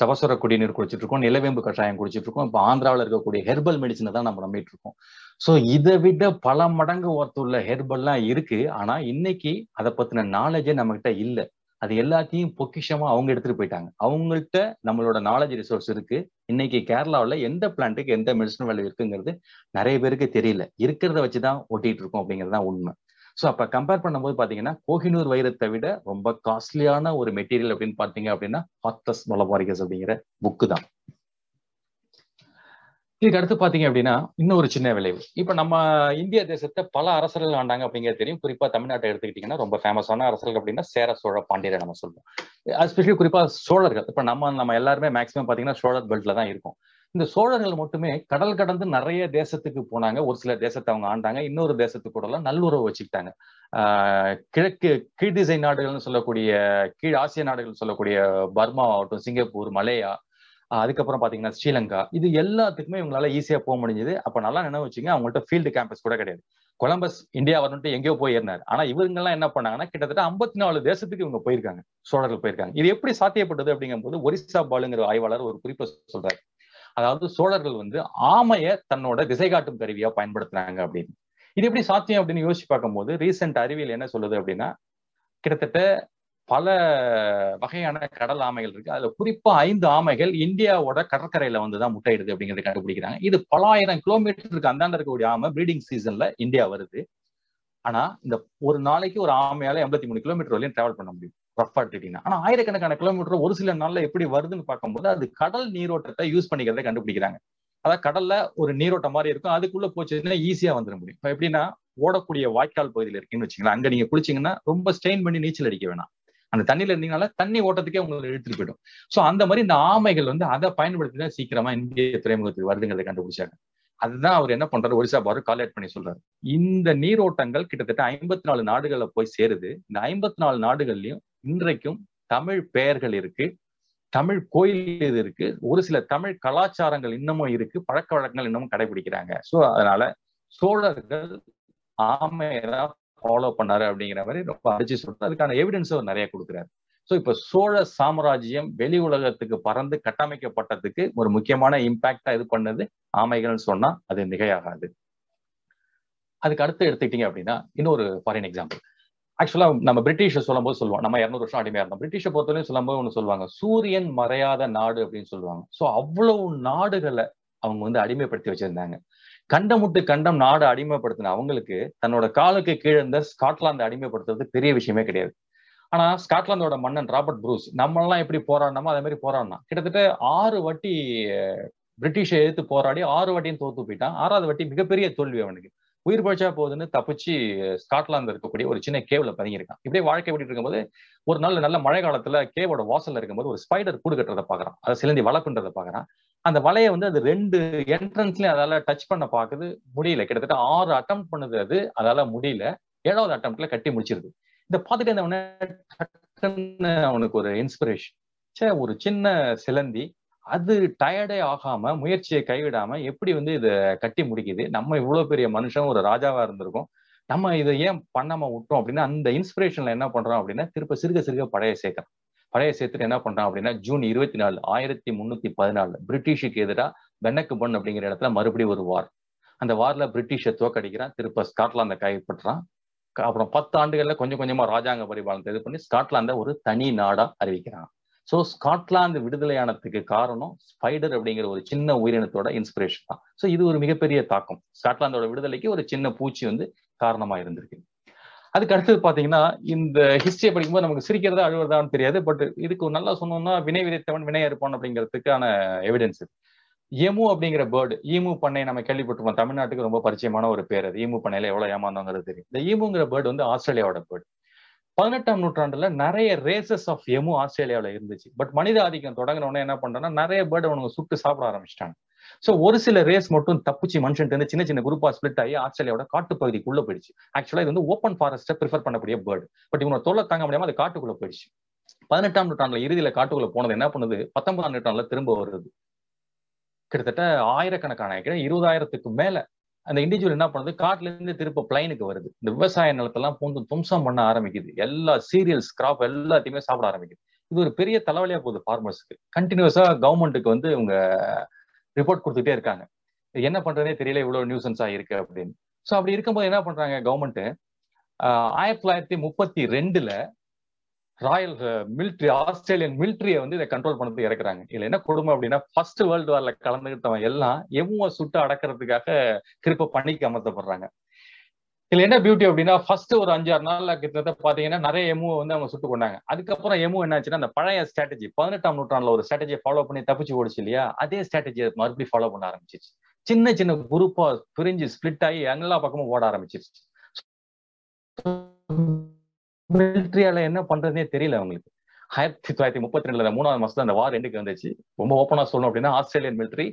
சவசுர குடிநீர் குடிச்சிட்டு இருக்கோம், நிலவேம்பு கஷாயம் குடிச்சிட்டு இருக்கோம். இப்ப ஆந்திராவில் இருக்கக்கூடிய ஹெர்பல் மெடிசனை தான் நம்ம நம்பிட்டு இருக்கோம். ஸோ இதை விட பல மடங்கு ஒருத்துள்ள ஹெர்பல்லாம் இருக்கு. ஆனா இன்னைக்கு அதை பத்தின நாலேஜே நம்ம கிட்ட இல்லை. அது எல்லாத்தையும் பொக்கிஷமா அவங்க எடுத்துட்டு போயிட்டாங்க. அவங்கள்ட்ட நம்மளோட நாலேஜ் ரிசோர்ஸ் இருக்கு. இன்னைக்கு கேரளாவில் எந்த பிளான்ட்டுக்கு எந்த மெடிசன் வேல்யூ இருக்குங்கிறது நிறைய பேருக்கு தெரியல. இருக்கிறத வச்சுதான் ஓட்டிட்டு இருக்கோம் அப்படிங்கிறதுதான் உண்மை. ஸோ அப்ப கம்பேர் பண்ணும்போது பாத்தீங்கன்னா கோஹினூர் வைரத்தை விட ரொம்ப காஸ்ட்லியான ஒரு மெட்டீரியல் அப்படின்னு பாத்தீங்க அப்படின்னா ஆத்தஸ் மலபாரிகஸ் அப்படிங்கிற புக்கு தான். இதுக்கு அடுத்து பாத்தீங்க அப்படின்னா இன்னொரு சின்ன விளைவு. இப்ப நம்ம இந்திய தேசத்தை பல அரசர்கள் ஆண்டாங்க அப்படிங்கிறது தெரியும். குறிப்பா தமிழ்நாட்டை எடுத்துக்கிட்டீங்கன்னா ரொம்ப ஃபேமஸான அரசர்கள் அப்படின்னா சேர சோழ பாண்டியரை நம்ம சொல்றோம். எஸ்பெஷலி குறிப்பா சோழர்கள். இப்ப நம்ம நம்ம எல்லாருமே மேக்சிமம் பாத்தீங்கன்னா சோழர் பெல்ட்ல தான் இருக்கும். இந்த சோழர்கள் மட்டுமே கடல் கடந்து நிறைய தேசத்துக்கு போனாங்க. ஒரு சில தேசத்தை அவங்க ஆண்டாங்க, இன்னொரு தேசத்துக்கு கூட எல்லாம் நல்லுறவு வச்சுக்கிட்டாங்க. ஆஹ் கிழக்கு கீழ் திசை நாடுகள்னு சொல்லக்கூடிய கீழ் ஆசிய நாடுகள் சொல்லக்கூடிய பர்மா ஆகட்டும், சிங்கப்பூர், மலேயா, அதுக்கப்புறம் பாத்தீங்கன்னா ஸ்ரீலங்கா, இது எல்லாத்துக்குமே இவங்களால ஈஸியா போக முடிஞ்சது. அப்ப நல்லா நினைவு வச்சுங்க, அவங்கள்ட்ட ஃபீல்டு கேம்பஸ் கூட கிடையாது. கொலம்பஸ் இந்தியா வரணுட்டு எங்கேயோ போயிருந்தாரு. ஆனா இவங்க எல்லாம் என்ன பண்ணாங்கன்னா கிட்டத்தட்ட ஐம்பத்தி நாலு தேசத்துக்கு இவங்க போயிருக்காங்க, சோழர்கள் போயிருக்காங்க. இது எப்படி சாத்தியப்பட்டது அப்படிங்கும் போது ஒரிசா பாலுங்கிற ஆய்வாளர் ஒரு குறிப்பை சொல்றாரு. அதாவது சோழர்கள் வந்து ஆமைய தன்னோட திசை காட்டும் கருவியா பயன்படுத்துறாங்க அப்படின்னு. இது எப்படி சாத்தியம் அப்படின்னு யோசிச்சு பார்க்கும்போது ரீசெண்ட் அறிவியல் என்ன சொல்லுது அப்படின்னா கிட்டத்தட்ட பல வகையான கடல் ஆமைகள் இருக்கு. அதுல குறிப்பா ஐந்து ஆமைகள் இந்தியாவோட கடற்கரையில வந்துதான் முட்டையிடுது அப்படிங்கிறத கண்டுபிடிக்கிறாங்க. இது பல ஆயிரம் கிலோமீட்டருக்கு அந்தாண்ட இருக்கக்கூடிய ஆமை பிரீடிங் சீசன்ல இந்தியா வருது. ஆனா இந்த ஒரு நாளைக்கு ஒரு ஆமையால எண்பத்தி மூணு கிலோமீட்டர் வரையும் டிராவல் பண்ண முடியும் ரஃபா எடுத்துட்டீங்கன்னா. ஆனா ஆயிரக்கணக்கான கிலோமீட்டர் ஒரு சில நாள்ல எப்படி வருதுன்னு பார்க்கும்போது அது கடல் நீரோட்டத்தை யூஸ் பண்ணிக்கிறத கண்டுபிடிக்கிறாங்க. அதாவது கடல்ல ஒரு நீரோட்டம் மாதிரி இருக்கும், அதுக்குள்ள போச்சுன்னா ஈஸியா வந்துட முடியும். இப்ப எப்படின்னா ஓடக்கூடிய வாய்க்கால் பகுதியில் இருக்குன்னு வச்சுக்கலாம், அங்க நீங்க குளிச்சிங்கன்னா ரொம்ப ஸ்ட்ரெயின் பண்ணி நீச்சல் அடிக்க வேணாம். அந்த தண்ணியில இருந்தீங்கனால தண்ணி ஓட்டத்துக்கே உங்களுக்கு இழுத்துட்டு போயிடும். சோ அந்த மாதிரி இந்த ஆமைகள் வந்து அதை பயன்படுத்தி தான் சீக்கிரமா இந்திய துறைமுகத்துக்கு வருதுங்கிறத கண்டுபிடிச்சாங்க. அதுதான் அவர் என்ன பண்றாரு, ஒரிசா பாரு கால்குலேட் பண்ணி சொல்றாரு, இந்த நீரோட்டங்கள் கிட்டத்தட்ட ஐம்பத்தி நாலு நாடுகள்ல போய் சேருது. இந்த ஐம்பத்தி நாலு நாடுகள்லயும் இன்றைக்கும் தமிழ் பெயர்கள் இருக்கு, தமிழ் கோயில் இது இருக்கு, ஒரு சில தமிழ் கலாச்சாரங்கள் இன்னமும் இருக்கு, பழக்க வழக்கங்கள் இன்னமும் கடைபிடிக்கிறாங்க. ஸோ அதனால சோழர்கள் ஆமையதான் ஃபாலோ பண்ணாரு அப்படிங்கிற மாதிரி ரொம்ப அடிச்சு சொல்றாரு. அதுக்கான எவிடன்ஸ் அவர் நிறைய கொடுக்குறாரு. ஸோ இப்ப சோழ சாம்ராஜ்யம் வெளி உலகத்துக்கு பறந்து கட்டமைக்கப்பட்டதுக்கு ஒரு முக்கியமான இம்பாக்டா இது பண்ணது ஆமைகள்னு சொன்னா அது மிகையாகாது. அதுக்கு அடுத்து எடுத்துக்கிட்டீங்க அப்படின்னா இன்னொரு ஃபாரின் எக்ஸாம்பிள். ஆக்சுவலா நம்ம பிரிட்டிஷை சொல்லும் போது சொல்லுவோம், நம்ம இருநூறு வருஷம் அடிமையா இருந்தோம். பிரிட்டிஷை பொறுத்தவரையும் சொல்லும் போது ஒன்று சொல்லுவாங்க, சூரியன் மறையாத நாடு அப்படின்னு சொல்லுவாங்க. ஸோ அவ்வளவு நாடுகளை அவங்க வந்து அடிமைப்படுத்தி வச்சிருந்தாங்க. கண்டமுட்டு கண்டம் நாடு அடிமைப்படுத்தின அவங்களுக்கு தன்னோட காலுக்கு கீழே இருந்த ஸ்காட்லாந்து அடிமைப்படுத்துறது பெரிய விஷயமே கிடையாது. ஆனா ஸ்காட்லாந்தோட மன்னன் ராபர்ட் ப்ரூஸ், நம்ம எல்லாம் எப்படி போராடினோமோ அதே மாதிரி போராடினா. கிட்டத்தட்ட ஆறு வாட்டி பிரிட்டிஷை எதிர்த்து போராடி ஆறு வாட்டியும் தோத்து போயிட்டான். ஆறாவது வாட்டி மிகப்பெரிய தோல்வி, அவனுக்கு உயிர் பழிச்சா போகுதுன்னு தப்பிச்சு ஸ்காட்லாந்து இருக்கக்கூடிய ஒரு சின்ன கேவ்ல பதுங்கியிருக்கான். இப்படியே வாழ்க்கை விட்டுட்டு இருக்கும்போது ஒரு நாள் நல்ல மழை காலத்துல கேவோட வாசல்ல இருக்கும்போது ஒரு ஸ்பைடர் கூடு கட்டுறதை பாக்குறான், அதை சிலந்தி வளர்ப்புன்றதை பாக்குறான். அந்த வலையை வந்து அது ரெண்டு என்ட்ரன்ஸ்லயும் அதால டச் பண்ண பாக்குது, முடியல. கிட்டத்தட்ட ஆறு அட்டம் பண்ணுது, அது அதால முடியல. ஏழாவது அட்டம்ப்ட்ல கட்டி முடிச்சிருது. இதை பார்த்துட்டு இருந்தவன டக்குன்னு அவனுக்கு ஒரு இன்ஸ்பிரேஷன், சே ஒரு சின்ன சிலந்தி அது டயர்டே ஆகாம முயற்சியை கைவிடாம எப்படி வந்து இதை கட்டி முடிக்குது, நம்ம இவ்வளவு பெரிய மனுஷன் ஒரு ராஜாவா இருந்திருக்கோம், நம்ம இதை ஏன் பண்ணாம விட்டோம் அப்படின்னு அந்த இன்ஸ்பிரேஷன்ல என்ன பண்றோம் அப்படின்னா திருப்ப சிறுக சிறுக பழைய சேர்க்கிறான். பழைய சேர்த்துட்டு என்ன பண்றான் அப்படின்னா ஜூன் இருபத்தி நாலு ஆயிரத்தி முன்னூத்தி பதினாலுல பிரிட்டிஷுக்கு எதிராக பென்னக்கு பொன் அப்படிங்கிற இடத்துல மறுபடியும் ஒரு வார். அந்த வார்ல பிரிட்டிஷை தோக்கடிக்கிறான், திருப்ப ஸ்காட்லாந்தை கைப்பற்றுறான். அப்புறம் பத்து ஆண்டுகள்ல கொஞ்சம் கொஞ்சமா ராஜாங்க பரிபாலனத்தை இது பண்ணி ஸ்காட்லாந்தை ஒரு தனி நாடா அறிவிக்கிறான். ஸோ ஸ்காட்லாந்து விடுதலையானதுக்கு காரணம் ஸ்பைடர் அப்படிங்கிற ஒரு சின்ன உயிரினத்தோட இன்ஸ்பிரேஷன் தான். ஸோ இது ஒரு மிகப்பெரிய தாக்கம், ஸ்காட்லாந்தோட விடுதலைக்கு ஒரு சின்ன பூச்சி வந்து காரணமா இருந்திருக்கு. அதுக்கு அடுத்தது பாத்தீங்கன்னா இந்த ஹிஸ்டரியை படிக்கும்போது நமக்கு சிரிக்கிறதா அழுவதான்னு தெரியாது. பட் இதுக்கு நல்லா சொன்னோம்னா வினை விதைத்தவன் வினை அறுப்பான் அப்படிங்கிறதுக்கான எவிடன்ஸ். எமு அப்படிங்கிற பேர்டு, ஈமு பண்ணை நம்ம கேள்விப்பட்டிருப்போம், தமிழ்நாட்டுக்கு ரொம்ப பரிச்சயமான ஒரு பேர். அது ஈமு பண்ணையில எவ்வளவு ஏமாந்தாங்கிறது தெரியும். இந்த ஈமுங்கிற பேர்டு வந்து ஆஸ்திரேலியாவோட பேர்டு. பதினெட்டாம் நூற்றாண்டுல நிறைய ரேசஸ் ஆஃப் எமு ஆஸ்திரேலியாவில் இருந்துச்சு. பட் மனித ஆதிக்கம் தொடங்கினோடனே என்ன பண்றோம்னா நிறைய பேர்டு அவனுக்கு சுட்டு சாப்பிட ஆரம்பிச்சிட்டாங்க. சோ ஒரு சில ரேஸ் மட்டும் தப்பிச்சு மனுஷன் இருந்து சின்ன சின்ன குரூப்பா ஸ்பிளிட் ஆகி ஆஸ்திரேலியாவோட காட்டு பகுதிக்குள்ள போயிடுச்சு. ஆக்சுவலா இது வந்து ஓப்பன் ஃபாரஸ்ட ப்ரிஃபர் பண்ணக்கூடிய பேர்டு. பட் இவனோட தொல்லை தாங்க முடியாம அது காட்டுக்குள்ள போயிடுச்சு. பதினெட்டாம் நூற்றாண்டுல இறுதியில காட்டுக்குள்ள போனது என்ன பண்ணுது, பத்தொன்பதாம் நூற்றாண்டுல திரும்ப வருது. கிட்டத்தட்ட ஆயிரக்கணக்கான ஏக்கர், இருபதாயிரத்துக்கு மேல அந்த இண்டிவிஜுவல் என்ன பண்ணுது, காட்டுல இருந்து திருப்ப பிளைனுக்கு வருது. இந்த விவசாய நிலத்தெல்லாம் பூந்து தும்சம் பண்ண ஆரம்பிக்குது. எல்லா சீரியல்ஸ் கிராப் எல்லாத்தையுமே சாப்பிட ஆரம்பிக்குது. இது ஒரு பெரிய தலைவலியா போகுது ஃபார்மர்ஸுக்கு. கண்டினியூஸா கவர்மெண்ட்டுக்கு வந்து இவங்க ரிப்போர்ட் கொடுத்துட்டே இருக்காங்க, என்ன பண்றதுனே தெரியல, இவ்வளவு நியூசன்ஸ் ஆயிருக்கு அப்படின்னு. ஸோ அப்படி இருக்கும்போது என்ன பண்றாங்க கவர்மெண்ட், ஆயிரத்தி தொள்ளாயிரத்தி முப்பத்தி ரெண்டுல ராயல் மிலிட்ரி, ஆஸ்திரேலியன் மிலிட்ரியை வந்து இதை கண்ட்ரோல் பண்ணது இறக்குறாங்க. இதுல என்ன கொடுமை அப்படின்னா, ஃபர்ஸ்ட் வேர்ல்டு வார்ல கலந்துகிட்டவங்க எல்லாம் எம்முவை சுட்டு அடக்கிறதுக்காக திருப்ப பணிக்கு அமர்த்தப்படுறாங்க. இதுல என்ன பியூட்டி அப்படின்னா, ஃபர்ஸ்ட் ஒரு அஞ்சாறு நாள்ல கிட்டத்தட்ட பாத்தீங்கன்னா நிறைய எம்முவை வந்து அவங்க சுட்டு கொண்டாங்க. அதுக்கப்புறம் எமு என்னாச்சுன்னா, அந்த பழைய ஸ்ட்ராட்டஜி, பதினெட்டாம் நூற்றாண்டுல ஒரு ஸ்ட்ராட்டஜியை ஃபாலோ பண்ணி தப்பிச்சு ஓடுச்சு இல்லையா, அதே ஸ்ட்ராட்டஜியை மறுபடியும் ஃபாலோ பண்ண ஆரம்பிச்சிச்சு. சின்ன சின்ன குரூப்பா பிரிஞ்சு ஸ்பிளிட் ஆகி எல்லா பக்கமும் ஓட ஆரம்பிச்சிருச்சு. மிலிட்ரியால என்ன பண்றதுனே தெரியல அவங்களுக்கு. ஆயிரத்தி தொள்ளாயிரத்தி முப்பத்தி ரெண்டுல மூணாவது மாசத்துல அந்த வார் ரெண்டுக்கு வந்துச்சு. ரொம்ப ஓப்பனா சொல்லணும் அப்படின்னா, ஆஸ்திரேலியன் மிலிட்ரி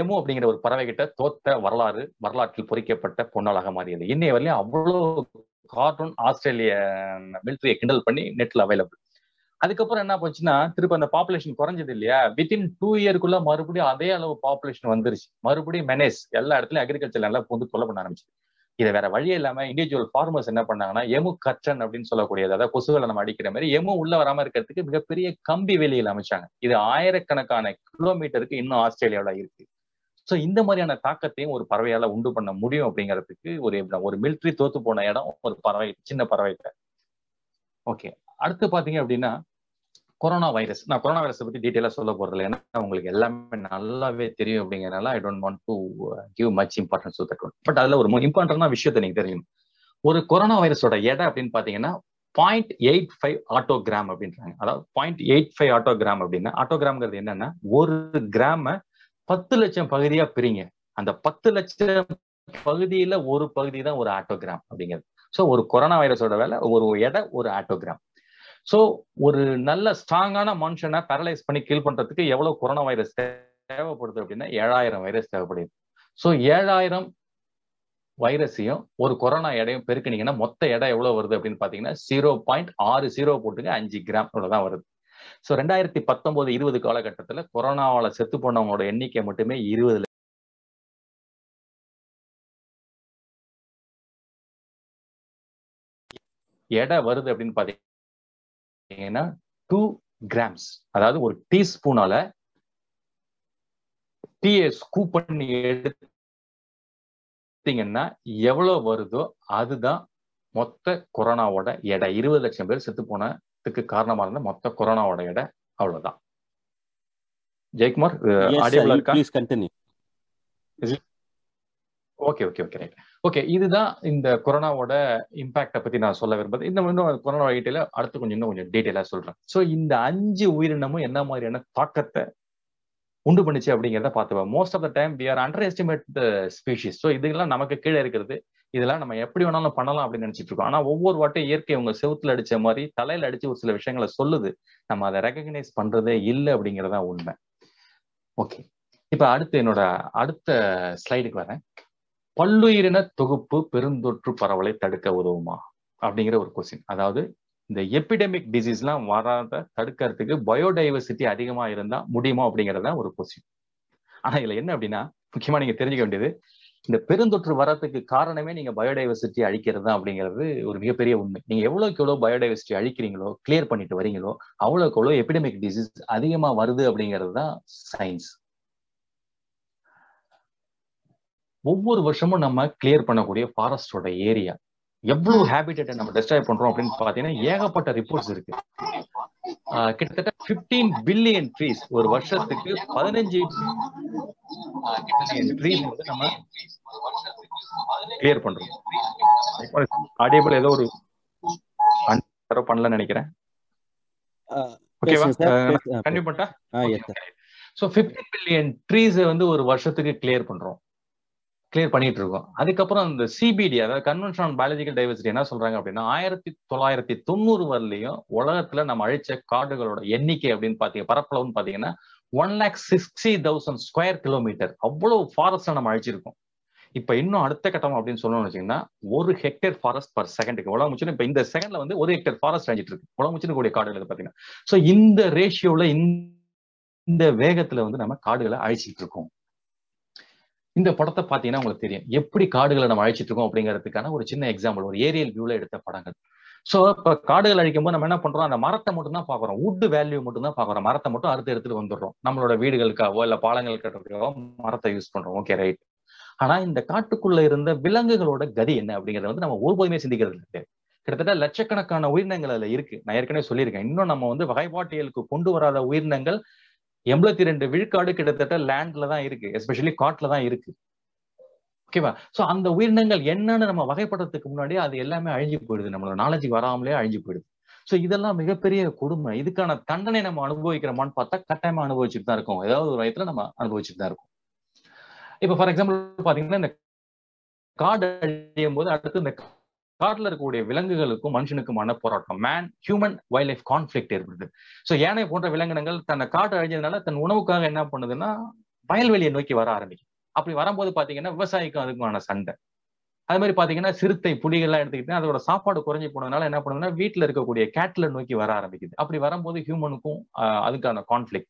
எமு அப்படிங்கிற ஒரு பறவை கிட்ட தோத்த வரலாறு வரலாற்றில் பொறிக்கப்பட்ட பொன்னாளாக மாறியது. இன்னைய வரையும் அவ்வளோ கார்ட்டூன் ஆஸ்திரேலிய மிலிட்ரியை கிண்டல் பண்ணி நெட்ல அவைலபிள். அதுக்கப்புறம் என்ன போச்சுன்னா, திருப்பி அந்த பாப்புலேஷன் குறைஞ்சது இல்லையா, வித்தின் டூ இயருக்குள்ள மறுபடியும் அதே அளவு பாப்புலேஷன் வந்துருச்சு. மறுபடியும் மெனேஸ், எல்லா இடத்துலயும் அக்ரிகல்ச்சர் நல்லா பூந்து கொல்ல பண்ண ஆரம்பிச்சு. இதை வேற வழியே இல்லாம இண்டிவிஜுவல் ஃபார்மர்ஸ் என்ன பண்ணாங்கன்னா, எமு கற்றன் அப்படின்னு சொல்லக்கூடியது, அதாவது கொசுகளை நம்ம அடிக்கிற மாதிரி எமு உள்ள வராம இருக்கிறதுக்கு மிகப்பெரிய கம்பி வேலியில் அமைச்சாங்க. இது ஆயிரக்கணக்கான கிலோமீட்டருக்கு இன்னும் ஆஸ்திரேலியாவில இருக்கு. ஸோ இந்த மாதிரியான தாக்கத்தையும் ஒரு பறவையால உண்டு பண்ண முடியும் அப்படிங்கிறதுக்கு ஒரு ஒரு மிலிட்ரி தோத்து போன இடம் ஒரு பறவை, சின்ன பறவைகிட்ட. ஓகே, அடுத்து பாத்தீங்க அப்படின்னா கொரோனா வைரஸ். நான் கொரோனா வைரஸை பத்தி டீட்டெயிலா சொல்ல போறது இல்லை, ஏன்னா உங்களுக்கு எல்லாமே நல்லாவே தெரியும் அப்படிங்கிறதுனால I don't want to give much importance to that one. But அதுல ஒரு இம்பார்ட்டன்டான விஷயத்த நீங்க தெரியும். ஒரு கொரோனா வைரஸோட எடை அப்படின்னு பாத்தீங்கன்னா பாயிண்ட் எயிட் ஃபைவ் ஆட்டோகிராம் அப்படின்றாங்க. அதாவது பாயிண்ட் எயிட் ஃபைவ் ஆட்டோகிராம் அப்படின்னா, ஆட்டோகிராம்ங்கிறது என்னன்னா, ஒரு கிராம பத்து லட்சம் பகுதியா பிரிங்க, அந்த பத்து லட்சம் பகுதியில ஒரு பகுதி தான் ஒரு ஆட்டோகிராம் அப்படிங்கிறது. ஸோ ஒரு கொரோனா வைரஸோட வேலை, ஒரு எடை ஒரு ஆட்டோகிராம். சோ ஒரு நல்ல ஸ்ட்ராங்கான மனுஷனை பேரலைஸ் பண்ணி கீழ் பண்றதுக்கு எவ்வளவு கொரோனா வைரஸ் தேவைப்படுது அப்படின்னா, ஏழாயிரம் வைரஸ் தேவைப்படுது. சோ ஏழாயிரம் வைரஸையும் ஒரு கொரோனா எடையும் பெருக்கினீங்கன்னா மொத்த எடை எவ்வளவு வருது அப்படின்னு பாத்தீங்கன்னா, ஜீரோ பாயிண்ட் ஆறு ஜீரோ போட்டுங்க அஞ்சு கிராம் தான் வருது. சோ ரெண்டாயிரத்தி பத்தொன்பது இருபது காலகட்டத்துல கொரோனாவால செத்து போனவங்களோட எண்ணிக்கை மட்டுமே இருபதுல எடை வருது அப்படின்னு பாத்தீங்கன்னா டூ கிராம்ஸ். அதாவது ஒரு டீஸ்பூனால டீயை ஸ்கூப் பண்ணி எடுத்தீங்கன்னா எவ்வளவு வருதோ அதுதான் மொத்த கொரோனாவோட எடை. இருபது லட்சம் பேர் செத்து போனதுக்கு காரணமா இருந்த மொத்த கொரோனாவோட எடை அவ்வளவுதான். Jayakumar okay okay okay right okay இதுதான் இந்த கொரோனாவோட இம்பாக்டை பத்தி நான் சொல்ல விரும்புறது. இந்த இன்னும் கொரோனா டீட்டெயில அடுத்து கொஞ்சம் இன்னும் கொஞ்சம் டீட்டெயிலா சொல்றேன். ஸோ இந்த அஞ்சு உயிரினமும் என்ன மாதிரியான தாக்கத்தை உண்டு பண்ணிச்சு அப்படிங்கிறத பார்த்துப்போம். Most of the time we are underestimate the species. So இதெல்லாம் நமக்கு கீழே இருக்கிறது, இதெல்லாம் நம்ம எப்படி வேணாலும் பண்ணலாம் அப்படின்னு நினைச்சிட்டு இருக்கோம். ஆனா ஒவ்வொரு வாட்டையும் இயற்கை உங்க செவுத்துல அடிச்ச மாதிரி தலையில அடிச்சு ஒரு சில விஷயங்களை சொல்லுது, நம்ம அதை ரெகக்னைஸ் பண்றதே இல்லை அப்படிங்கிறதா உண்மை. ஓகே, இப்ப அடுத்து என்னோட அடுத்த ஸ்லைடுக்கு வரேன். பல்லுயிரின தொகுப்பு பெருந்தொற்று பரவலை தடுக்க உதவுமா அப்படிங்கிற ஒரு கொஸ்டின். அதாவது இந்த எபிடமிக் டிசீஸ்லாம் வராத தடுக்கிறதுக்கு பயோடைவர்சிட்டி அதிகமா இருந்தா முடியுமா அப்படிங்கிறதான் ஒரு கொஸ்டின். ஆனா இதுல என்ன அப்படின்னா, முக்கியமா நீங்க தெரிஞ்சுக்க வேண்டியது, இந்த பெருந்தொற்று வரத்துக்கு காரணமே நீங்க பயோடைவர்சிட்டி அழிக்கிறது தான் அப்படிங்கிறது ஒரு மிகப்பெரிய உண்மை. நீங்க எவ்வளவுக்கு எவ்வளவு பயோடைவர்சிட்டி அழிக்கிறீங்களோ, கிளியர் பண்ணிட்டு வரீங்களோ, அவ்வளவுக்கு எவ்வளவு எபிடமிக் டிசீஸ் அதிகமா வருது அப்படிங்கிறது தான் சயின்ஸ். ஒவ்வொரு வருஷமும் நம்ம கிளியர் பண்ணக்கூடிய ஃபாரஸ்டோட ஏரியா எவ்வளவு ஹேபிட்டேட்டை நம்ம டெஸ்ட்ராய் பண்றோம் அப்படின்னு பாத்தீங்கன்னா ஏகப்பட்ட ரிப்போர்ட்ஸ் இருக்கு. கிட்டத்தட்ட பிப்டீன் பில்லியன் ட்ரீஸ் ஒரு வருஷத்துக்கு பதினஞ்சு ட்ரீஸ் வந்து நம்ம கிளியர் பண்றோம். ஆடியபிள் ஏதோ ஒரு பண்ணலன்னு நினைக்கிறேன். ஓகேவா, கண்டிப்பா. ஸோ ஃபிஃப்டி பில்லியன் ட்ரீஸை வந்து ஒரு வருஷத்துக்கு கிளியர் பண்றோம், கிளியர் பண்ணிட்டு இருக்கோம். அதுக்கப்புறம் அந்த சிபிடி, அதாவது கன்வென்ஷன் ஆன் பயாலஜிக்கல் டைவர்சிட்டி, என்ன சொல்றாங்க அப்படின்னா ஆயிரத்தி தொள்ளாயிரத்தி தொண்ணூறு வரலையும் உலகத்துல நம்ம அழிச்ச காடுகளோட எண்ணிக்கை அப்படின்னு பாத்தீங்க, பரப்பளவுன்னு பாத்தீங்கன்னா one lakh sixty thousand square kilometre. அவ்வளவு ஃபாரஸ்ட் நம்ம அழிச்சிருக்கோம். இப்ப இன்னும் அடுத்த கட்டம் அப்படின்னு சொல்லணும்னு வச்சீங்கன்னா ஒரு ஹெக்டேர் ஃபாரஸ்ட் பர் செகண்டுக்கு உலக முச்சுன்னு இப்ப இந்த செகண்ட்ல வந்து ஒரு ஹெக்டேர் ஃபாரஸ்ட் அழிஞ்சிட்டு இருக்கு உலக முச்சுன்னு கூடிய காடுகள் பாத்தீங்கன்னா. சோ இந்த ரேஷியோல இந்த வேகத்துல வந்து நம்ம காடுகளை அழிச்சிட்டு இருக்கோம். இந்த படத்தை பாத்தீங்கன்னா உங்களுக்கு தெரியும் எப்படி காடுகளை நம்ம அழிச்சிட்டு இருக்கோம் அப்படிங்கிறதுக்கான ஒரு சின்ன எக்ஸாம்பிள், ஒரு ஏரியல் வியூல எடுத்த படங்கள். சோ இப்ப காடுகள் அழிக்கும்போது நம்ம என்ன பண்றோம், அந்த மரத்தை மட்டும் தான் பாக்குறோம், வுட் வேல்யூ மட்டும் தான் பாக்குறோம், மரத்தை மட்டும் அறுத்து எடுத்துட்டு வந்துடுறோம். நம்மளோட வீடுகளுக்காவோ இல்ல பாலங்கள் கட்டுறதுக்காவோ மரத்தை யூஸ் பண்றோம். Okay, right. ஆனா இந்த காட்டுக்குள்ள இருந்த விலங்குகளோட கதி என்ன அப்படிங்கறத வந்து நம்ம ஒருபோதுமே சிந்திக்கிறது இல்லை. கிட்டத்தட்ட லட்சக்கணக்கான உயிரினங்கள் அதுல இருக்கு. நான் ஏற்கனவே சொல்லியிருக்கேன், இன்னும் நம்ம வந்து வகைப்பாட்டியலுக்கு கொண்டு வராத உயிரினங்கள் எண்பத்தி ரெண்டு விழுக்காடு கிட்டத்தட்ட லேண்ட்ல தான் இருக்கு, எஸ்பெஷலி காட்டுல தான் இருக்கு. ஓகேவா? சோ அந்த உயிரினங்கள் என்னன்னு நம்ம வகைப்படுறதுக்கு முன்னாடி அது எல்லாமே அழிஞ்சு போயிடுது, நம்மளோட நாலேஜுக்கு வராமலே அழிஞ்சு போயிடுது. சோ இதெல்லாம் மிகப்பெரிய கொடுமை. இதுக்கான தண்டனை நம்ம அனுபவிக்கிறோமான்னு பார்த்தா கட்டாயமா அனுபவிச்சுட்டு தான் இருக்கும், ஏதாவது ஒரு வயத்துல நம்ம அனுபவிச்சுட்டு தான் இருக்கும். இப்ப ஃபார் எக்ஸாம்பிள் பாத்தீங்கன்னா இந்த காடு அழியும் போது அடுத்து இந்த காட்டுல இருக்கக்கூடிய விலங்குகளுக்கும் மனுஷனுக்குமான போராட்டம், man human wild life conflict ஏற்படுது. சோ யானை போன்ற விலங்கினங்கள் தன்னை காட்டு அழிஞ்சதுனால தன் உணவுக்காக என்ன பண்ணுதுன்னா வயல்வெளியை நோக்கி வர ஆரம்பிக்கும். அப்படி வரும்போது பாத்தீங்கன்னா விவசாயிக்கும் அதுக்குமான சண்டை. அது மாதிரி பாத்தீங்கன்னா சிறுத்தை, புலிகள்லாம் எடுத்துக்கிட்டு அதோட சாப்பாடு குறைஞ்சி போனதுனால என்ன பண்ணுதுன்னா வீட்டுல இருக்கக்கூடிய கேட்ல நோக்கி வர ஆரம்பிக்குது. அப்படி வரும்போது ஹியூமனுக்கும் அதுக்கான கான்ஃபிளிக்.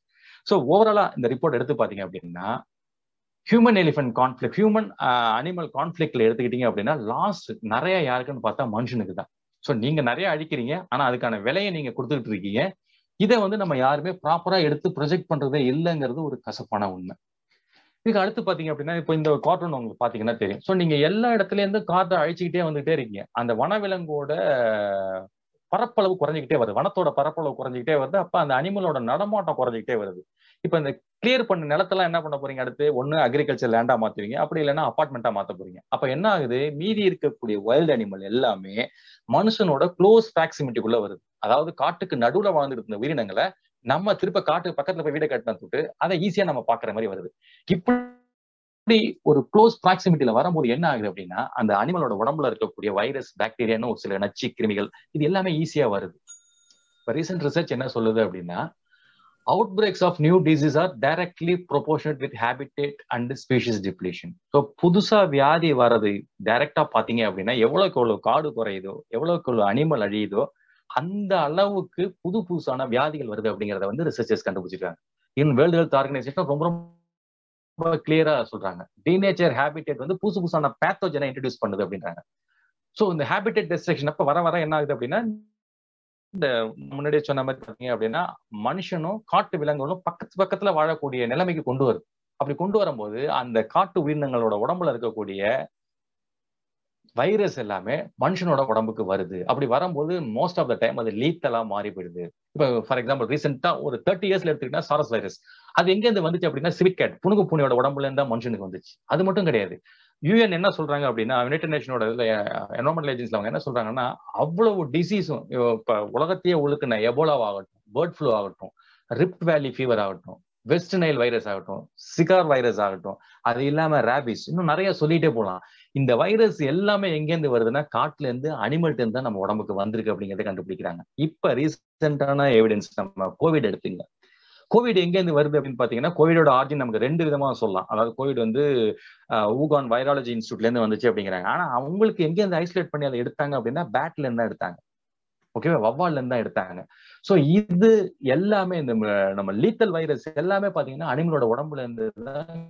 சோ ஓவராலா இந்த ரிப்போர்ட் எடுத்து பாத்தீங்க அப்படின்னா human elephant conflict, human animal கான்ஃபிளிக்ல எடுத்துக்கிட்டீங்க அப்படின்னா லாஸ் நிறைய யாருக்குன்னு பார்த்தா மனுஷனுக்கு தான். ஸோ நீங்க நிறைய அழிக்கிறீங்க, ஆனா அதுக்கான விலையை நீங்க கொடுத்துக்கிட்டு இருக்கீங்க. இதை வந்து நம்ம யாருமே ப்ராப்பரா எடுத்து ப்ரொஜெக்ட் பண்றதே இல்லைங்கிறது ஒரு கசப்பான உண்மை. இதுக்கு அடுத்து பாத்தீங்க அப்படின்னா இப்போ இந்த கார்ட்டூன் உங்களுக்கு பாத்தீங்கன்னா தெரியும். ஸோ நீங்க எல்லா இடத்துல இருந்து காட்டை அழிச்சுக்கிட்டே வந்துகிட்டே இருக்கீங்க, அந்த வனவிலங்கோட பரப்பளவு குறைஞ்சிக்கிட்டே வருது, வனத்தோட பரப்பளவு குறைஞ்சிக்கிட்டே வருது. அப்ப அந்த அனிமலோட நடமாட்டம் குறைஞ்சிக்கிட்டே வருது. இப்ப இந்த கிளியர் பண்ண நிலத்தெல்லாம் என்ன பண்ண போறீங்க, அடுத்து ஒண்ணு அக்ரிகல்ச்சர் லேண்டா மாத்துவீங்க, அப்படி இல்லைன்னா அப்பார்ட்மெண்டா மாத்த போறீங்க. அப்ப என்ன ஆகுது, மீதி இருக்கக்கூடிய வைல்டு அனிமல் எல்லாமே மனுஷனோட க்ளோஸ் பிராக்சிமிட்டிக்குள்ள வருது. அதாவது காட்டுக்கு நடுவுல வாழ்ந்துட்டு இருந்த உயிரினங்களை நம்ம திருப்ப காட்டுக்கு பக்கத்துல போய் வீடை கட்டின தொட்டு அதை ஈஸியா நம்ம பாக்குற மாதிரி வருது. இப்படி ஒரு க்ளோஸ் பிராக்சிமிட்டியில வரும்போது என்ன ஆகுது அப்படின்னா அந்த அனிமலோட உடம்புல இருக்கக்கூடிய வைரஸ், பாக்டீரியான்னு ஒரு சில நச்சு கிருமிகள், இது எல்லாமே ஈஸியா வருது. இப்ப ரீசென்ட் ரிசர்ச் என்ன சொல்லுது அப்படின்னா outbreaks of new diseases are directly proportionate with habitat and species depletion. So புதுசா வியாதி வரது டைரக்டா பாத்தீங்க அப்படின்னா எவ்வளவுக்கு எவ்வளவு காடு குறையுதோ, எவ்வளவுக்கு எவ்வளவு அனிமல் அழியுதோ, அந்த அளவுக்கு புது புதுசான வியாதிகள் வருது அப்படிங்கறத வந்து ரிசர்ச்சர்ஸ் கண்டுபிடிச்சிருக்காங்க. இன் வேர்ல்ட் ஹெல்த் ஆர்கனைசேஷன் ரொம்ப ரொம்ப கிளியரா சொல்றாங்க, டீநேச்சர் ஹேபிடேட் வந்து புதுசு புதுசான பேத்தோஜனை இன்ட்ரடியூஸ் பண்ணுது அப்படின்றாங்க. ஸோ இந்த ஹேபிடேட் டெஸ்ட்ரக்ஷன் அப்ப வர வர என்ன ஆகுது அப்படின்னா இந்த முன்னாடியே சொன்ன மாதிரி பார்த்தீங்க அப்படின்னா மனுஷனும் காட்டு விலங்குகளும் பக்கத்து பக்கத்துல வாழக்கூடிய நிலைமைக்கு கொண்டு வருது. அப்படி கொண்டு வரும்போது அந்த காட்டு உயிரினங்களோட உடம்புல இருக்கக்கூடிய வைரஸ் எல்லாமே மனுஷனோட உடம்புக்கு வருது. அப்படி வரும்போது மோஸ்ட் ஆஃப் த டைம் அது லீத்தலா மாறி போயிடுது. இப்போ ஃபார் எக்ஸாம்பிள் ரீசெண்டா ஒரு தேர்ட்டி இயர்ஸ்ல எடுத்துக்கிட்டா சாரஸ் வைரஸ் அது எங்க இருந்து வந்துச்சு அப்படின்னா சிவிட் கேட், புனுகு பூனையோட உடம்புல இருந்தா மனுஷனுக்கு வந்துச்சு. அது மட்டும் கிடையாது, யூஎன் என்ன சொல்றாங்க அப்படின்னா யுனைடெட் நேஷனோட என்வரன்மெண்டல் ஏஜென்சில அவங்க என்ன சொல்றாங்கன்னா அவ்வளவு டிசீஸும் இப்ப உலகத்தையே ஒழுக்குன எபோலாவாகட்டும், பேர்ட் ஃப்ளூ ஆகட்டும், ரிப்ட் வேலி ஃபீவர் ஆகட்டும், வெஸ்ட் நைல் வைரஸ் ஆகட்டும், சிகார் வைரஸ் ஆகட்டும், அது இல்லாம ரேபிஸ், இன்னும் நிறைய சொல்லிட்டே போகலாம். இந்த வைரஸ் எல்லாமே எங்கேருந்து வருதுன்னா காட்டுல இருந்து, அனிமல்ட்ட இருந்து தான் நம்ம உடம்புக்கு வந்திருக்கு அப்படிங்கிறத கண்டுபிடிக்கிறாங்க. இப்ப ரீசெண்டான எவிடன்ஸ் நம்ம கோவிட் எடுத்துங்க, கோவிட் எங்கேருந்து வருது அப்படின்னு பாத்தீங்கன்னா கோவிடோட ஆர்ஜின் நமக்கு ரெண்டு விதமா சொல்லலாம். அதாவது கோவிட் வந்து ஊகான் வைரலஜி இன்ஸ்டியூட்ல இருந்து வந்துச்சு அப்படிங்கிறாங்க. ஆனா அவங்களுக்கு எங்கேருந்து ஐசோலேட் பண்ணி அதை எடுத்தாங்க அப்படின்னா பேட்ல இருந்து தான் எடுத்தாங்க. ஓகேவா, வவ்வால்ல இருந்து தான் எடுத்தாங்க. சோ இது எல்லாமே இந்த நம்ம லீத்தல் வைரஸ் எல்லாமே பாத்தீங்கன்னா அனிமலோட உடம்புல இருந்து தான்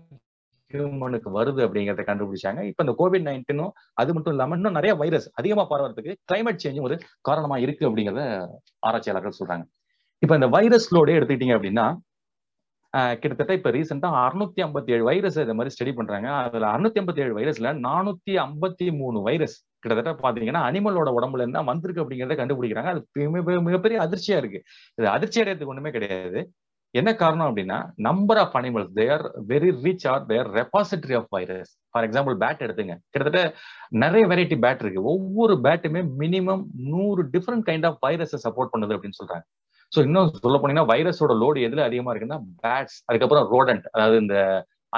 ஹியூமனுக்கு வருது அப்படிங்கறத கண்டுபிடிச்சாங்க. இப்ப இந்த கோவிட் நைன்டீனும் அது மட்டும் இல்லாம இன்னும் நிறைய வைரஸ் அதிகமா பரவறதுக்கு கிளைமேட் சேஞ்சும் ஒரு காரணமா இருக்கு அப்படிங்கிறத ஆராய்ச்சியாளர்கள் சொல்றாங்க. இப்ப இந்த வைரஸ்லோட எடுத்துக்கிட்டீங்க அப்படின்னா கிட்டத்தட்ட இப்ப ரீசெண்டா அறுநூத்தி ஐம்பத்தி ஏழு வைரஸ் இதை மாதிரி ஸ்டடி பண்றாங்க. அதுல அறுநூத்தி ஐம்பத்தி ஏழு வைரஸ்ல நானூத்தி ஐம்பத்தி மூணு வைரஸ் கிட்டத்தட்ட பாத்தீங்கன்னா அனிமலோட உடம்புல இருந்தா வந்திருக்கு அப்படிங்கிறத கண்டுபிடிக்கிறாங்க. அது மிகப்பெரிய அதிர்ச்சியா இருக்கு. இது அதிர்ச்சி அடையறதுக்கு ஒண்ணுமே கிடையாது. என்ன காரணம் அப்படின்னா number of animals they're very rich are their repository of virus. For example bat எடுத்துங்க, கிட்டத்தட்ட நிறைய வெரைட்டி பேட் இருக்கு. ஒவ்வொரு பேட்டுமே மினிமம் நூறு டிஃபரெண்ட் கைண்ட் ஆஃப் வைரஸை சப்போர்ட் பண்ணுது அப்படின்னு சொல்றாங்க. ஸோ இன்னும் சொல்ல போனீங்கன்னா வைரஸோட லோடு எதுல அதிகமா இருக்குன்னா பேட்ஸ், அதுக்கப்புறம் ரோடன்ட், அதாவது இந்த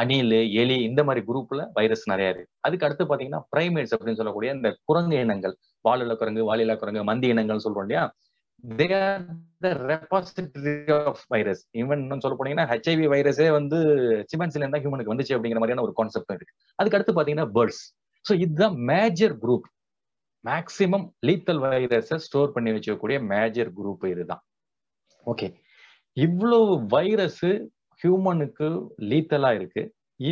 அணில், எலி, இந்த மாதிரி குரூப்ல வைரஸ் நிறைய இருக்கு. அதுக்கு அடுத்து பாத்தீங்கன்னா பிரைமேட்ஸ் அப்படின்னு சொல்லக்கூடிய இந்த குரங்கு இனங்கள், வாலில குரங்கு, வாலில குரங்கு, மந்தி இனங்கள் சொல்றோம் இல்லையா, they are the repository of virus. even இன்னும் சொல்ல போனீங்கன்னா H I V வைரஸே வந்து சிம்பன்சில இருந்தா ஹியூமனுக்கு வந்துச்சு அப்படிங்கிற மாதிரியான ஒரு கான்செப்ட் இருக்கு. அதுக்கு அடுத்து பாத்தீங்கன்னா பேர்ட்ஸ். ஸோ இதுதான் மேஜர் குரூப், மேக்சிமம் லீத்தல் வைரஸை ஸ்டோர் பண்ணி வச்சுக்கக்கூடிய மேஜர் குரூப் இதுதான். ஓகே, இவ்வளவு வைரஸ் ஹியூமனுக்கு லீத்தலா இருக்கு.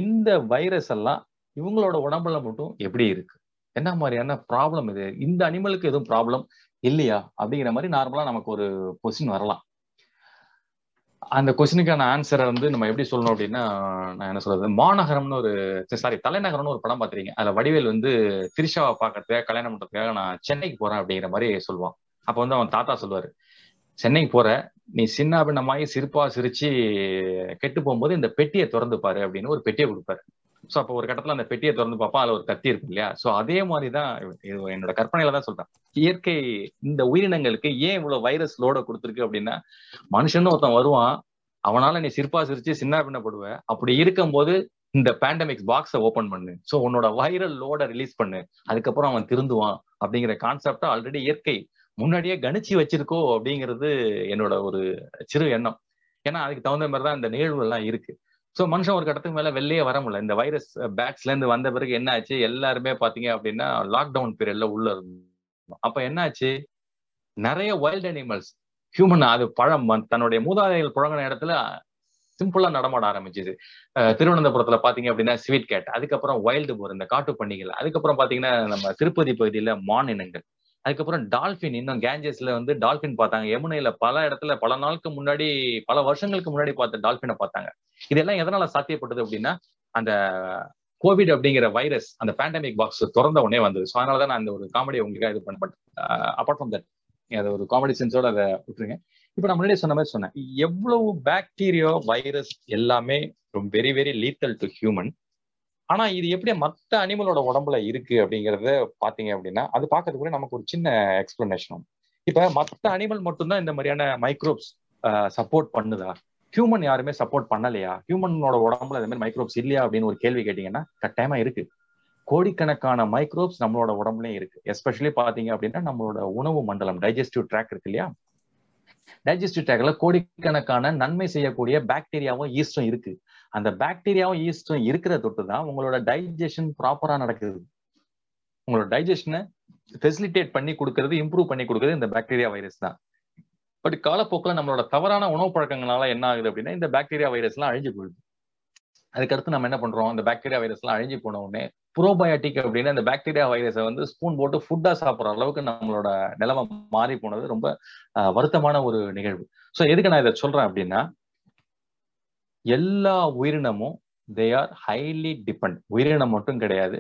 இந்த வைரஸ் எல்லாம் இவங்களோட உடம்புல மட்டும் எப்படி இருக்கு, என்ன மாதிரியான ப்ராப்ளம் இது, இந்த அனிமலுக்கு எதுவும் ப்ராப்ளம் இல்லையா அப்படிங்கிற மாதிரி நார்மலா நமக்கு ஒரு கொஸ்டின் வரலாம். அந்த கொஸ்டினுக்கான ஆன்சரை வந்து நம்ம எப்படி சொல்லணும் அப்படின்னா, நான் என்ன சொல்றது, மாநகரம்னு ஒரு சாரி தலைநகரம்னு ஒரு படம் பார்த்துருக்கீங்க, அதுல வடிவேல் வந்து திரிஷாவை பார்க்கறதுக்காக கல்யாணம் பண்றதுக்காக நான் சென்னைக்கு போறேன் அப்படிங்கிற மாதிரி சொல்லுவான். அப்ப வந்து அவன் தாத்தா சொல்லுவாரு, சென்னைக்கு போற நீ சின்ன பின்னமாயி சிரிப்பா சிரிச்சு கெட்டு போகும்போது இந்த பெட்டியை திறந்து பாரு அப்படின்னு ஒரு பெட்டியை கொடுப்பாரு. ஸோ அப்போ ஒரு கட்டத்துல அந்த பெட்டியை திறந்து பார்ப்பா, அதுல ஒரு கத்தி இருக்கு இல்லையா. ஸோ அதே மாதிரிதான் இது என்னோட கற்பனையில தான் சொல்றேன், இயற்கை இந்த உயிரினங்களுக்கு ஏன் இவ்வளவு வைரஸ் லோட கொடுத்துருக்கு அப்படின்னா, மனுஷன்னு ஒருத்தன் வருவான், அவனால நீ சிரிப்பா சிரிச்சு சின்ன பின்னப்படுவ, அப்படி இருக்கும்போது இந்த பேண்டமிக் பாக்ஸை ஓபன் பண்ணு, ஸோ உன்னோட வைரல் லோட ரிலீஸ் பண்ணு, அதுக்கப்புறம் அவன் திருந்துவான் அப்படிங்கிற கான்செப்டா ஆல்ரெடி இயற்கை முன்னாடியே கணிச்சு வச்சிருக்கோ அப்படிங்கிறது என்னோட ஒரு சிறு எண்ணம். ஏன்னா அதுக்கு தகுந்த மாதிரிதான் இந்த நிகழ்வு எல்லாம் இருக்கு. ஸோ மனுஷன் ஒரு கட்டத்துக்கு மேல வெளியே வர முடியல. இந்த வைரஸ் பேட்ஸ்ல இருந்து வந்த பிறகு என்ன ஆச்சு, எல்லாருமே பாத்தீங்க அப்படின்னா லாக்டவுன் பீரியட்ல உள்ள இருந்தோம். அப்ப என்ன ஆச்சு, நிறைய வைல்ட் அனிமல்ஸ் ஹியூமன் அது பழம் தன்னுடைய மூதாதைகள் புழங்கின இடத்துல சிம்பிளா நடமாட ஆரம்பிச்சிது. திருவனந்தபுரத்துல பாத்தீங்க அப்படின்னா ஸ்வீட் கேட், அதுக்கப்புறம் வைல்டு போர் இந்த காட்டு பண்டிகைகள், அதுக்கப்புறம் பாத்தீங்கன்னா நம்ம திருப்பதி பகுதியில மான் இனங்கள், அதுக்கப்புறம் டால்பின், இன்னும் கேஞ்சஸ்ல வந்து டால்பின் பார்த்தாங்க, யமுனையில பல இடத்துல பல நாளுக்கு முன்னாடி பல வருஷங்களுக்கு முன்னாடி பார்த்த டால்பினை பார்த்தாங்க. இதெல்லாம் எதனால சாத்தியப்பட்டது அப்படின்னா அந்த கோவிட் அப்படிங்கிற வைரஸ் அந்த பேண்டமிக் பாக்ஸ் திறந்த உடனே வந்தது. ஸோ அதனாலதான் நான் அந்த ஒரு காமெடியை உங்களுக்காக இது பண்ணேன். பட் அப்பார்ட் ஃப்ரம் தட் அதை ஒரு காமெடி சென்ஸோட அதை விட்டுருங்க. இப்ப நான் முன்னாடி சொன்ன மாதிரி சொன்னேன், எவ்வளவு பாக்டீரியா வைரஸ் எல்லாமே very very lethal to human. ஆனா இது எப்படி மற்ற அனிமலோட உடம்புல இருக்கு அப்படிங்கறத பாத்தீங்க அப்படின்னா அது பாக்கிறதுக்கு கூட நமக்கு ஒரு சின்ன எக்ஸ்பிளனேஷன். இப்ப மற்ற அனிமல் மட்டும்தான் இந்த மாதிரியான மைக்ரோப்ஸ் சப்போர்ட் பண்ணுதா, ஹியூமன் யாருமே சப்போர்ட் பண்ணலையா, ஹியூமனோட உடம்புல இந்த மாதிரி மைக்ரோப்ஸ் இல்லையா அப்படின்னு ஒரு கேள்வி கேட்டீங்கன்னா கட்டாயமா இருக்கு. கோடிக்கணக்கான மைக்ரோப்ஸ் நம்மளோட உடம்புலயும் இருக்கு. எஸ்பெஷலி பாத்தீங்க அப்படின்னா நம்மளோட உணவு மண்டலம், டைஜஸ்டிவ் ட்ராக் இருக்கு இல்லையா, டைஜஸ்டிவ் ட்ராக்ல கோடிக்கணக்கான நன்மை செய்யக்கூடிய பாக்டீரியாவும் ஈஸ்டும் இருக்கு. அந்த பாக்டீரியாவும் ஈஸ்டும் இருக்கிற தொட்டு தான் உங்களோட டைஜஷன் ப்ராப்பரா நடக்குது. உங்களோட டைஜஷனை ஃபெசிலிட்டேட் பண்ணி கொடுக்கறது, இம்ப்ரூவ் பண்ணி கொடுக்கறது இந்த பாக்டீரியா வைரஸ் தான். பட் காலப்போக்கில் நம்மளோட தவறான உணவு பழக்கங்களால என்ன ஆகுது அப்படின்னா இந்த பாக்டீரியா வைரஸ் எல்லாம் அழிஞ்சு போயிடுது. அதுக்கடுத்து நம்ம என்ன பண்றோம், இந்த பாக்டீரியா வைரஸ் எல்லாம் அழிஞ்சு போன உடனே ப்ரோபயாட்டிக் அப்படின்னா இந்த பாக்டீரியா வைரஸை வந்து ஸ்பூன் போட்டு ஃபுட்டா சாப்பிட்ற அளவுக்கு நம்மளோட நிலைமை மாறி போனது ரொம்ப வருத்தமான ஒரு நிகழ்வு. ஸோ எதுக்கு நான் இதை சொல்றேன் அப்படின்னா, எல்லா உயிரினமும் தே ஆர் ஹைலி டிபெண்ட். உயிரினம் மட்டும் கிடையாது,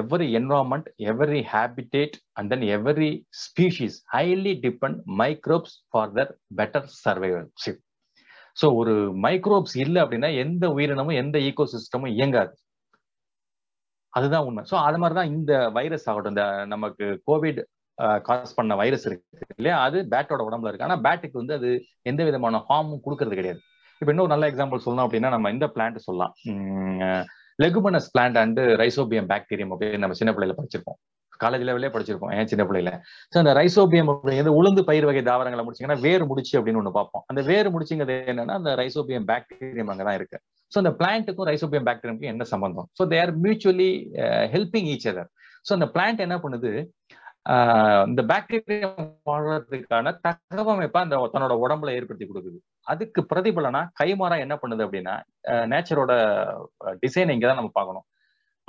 every environment, every habitat and then every species highly depend microbes for their better சர்வைவல்ஷிப். So ஒரு மைக்ரோப்ஸ் இல்லை அப்படின்னா எந்த உயிரினமும் எந்த ஈகோ சிஸ்டமும் இயங்காது, அதுதான் உண்மை. ஸோ அது மாதிரிதான் இந்த வைரஸ் ஆகட்டும், இந்த நமக்கு கோவிட் காஸ் பண்ண வைரஸ் இருக்கு இல்லையா, அது பேட்டோட உடம்புல இருக்கு. ஆனால் பேட்டுக்கு வந்து அது எந்த விதமான ஹார்மும் கொடுக்கறது கிடையாது. இப்போ இன்னொரு நல்ல எக்ஸாம்பிள் சொல்லணும் அப்படின்னா நம்ம இந்த பிளான்ட் சொல்லலாம், leguminous plant and rhizobium bacterium அப்படின்னு நம்ம சின்ன பிள்ளையில படிச்சிருப்போம், காலேஜ் லெவலே படிச்சிருப்போம் ஏன் சின்ன பிள்ளையில. ஸோ அந்த ரைசோபியம் அப்படிங்கிறது உளுந்து பயிர் வகை தாவரங்களை முடிச்சிங்கன்னா வேறு முடிச்சு அப்படின்னு ஒன்று பார்ப்போம். அந்த வேறு முடிச்சுங்கிறது என்னன்னா அந்த ரைசோபியம் பாக்டீரியம் அங்கே தான் இருக்கு. ஸோ அந்த பிளான்ட்டுக்கும் ரைசோபியம் பாக்டீரியமுக்கும் என்ன சம்பந்தம்? So they're mutually helping each other. So அந்த பிளான்ட் என்ன பண்ணுது, இந்த பாக்டீரியம் வாழ்றதுக்கான தகவமைப்பா அந்த தன்னோட உடம்புல ஏற்படுத்தி கொடுக்குது. அதுக்கு பிரதிபலனா கைமாறா என்ன பண்ணுது அப்படின்னா, நேச்சரோட டிசைன் இங்கதான் நம்ம பார்க்கணும்.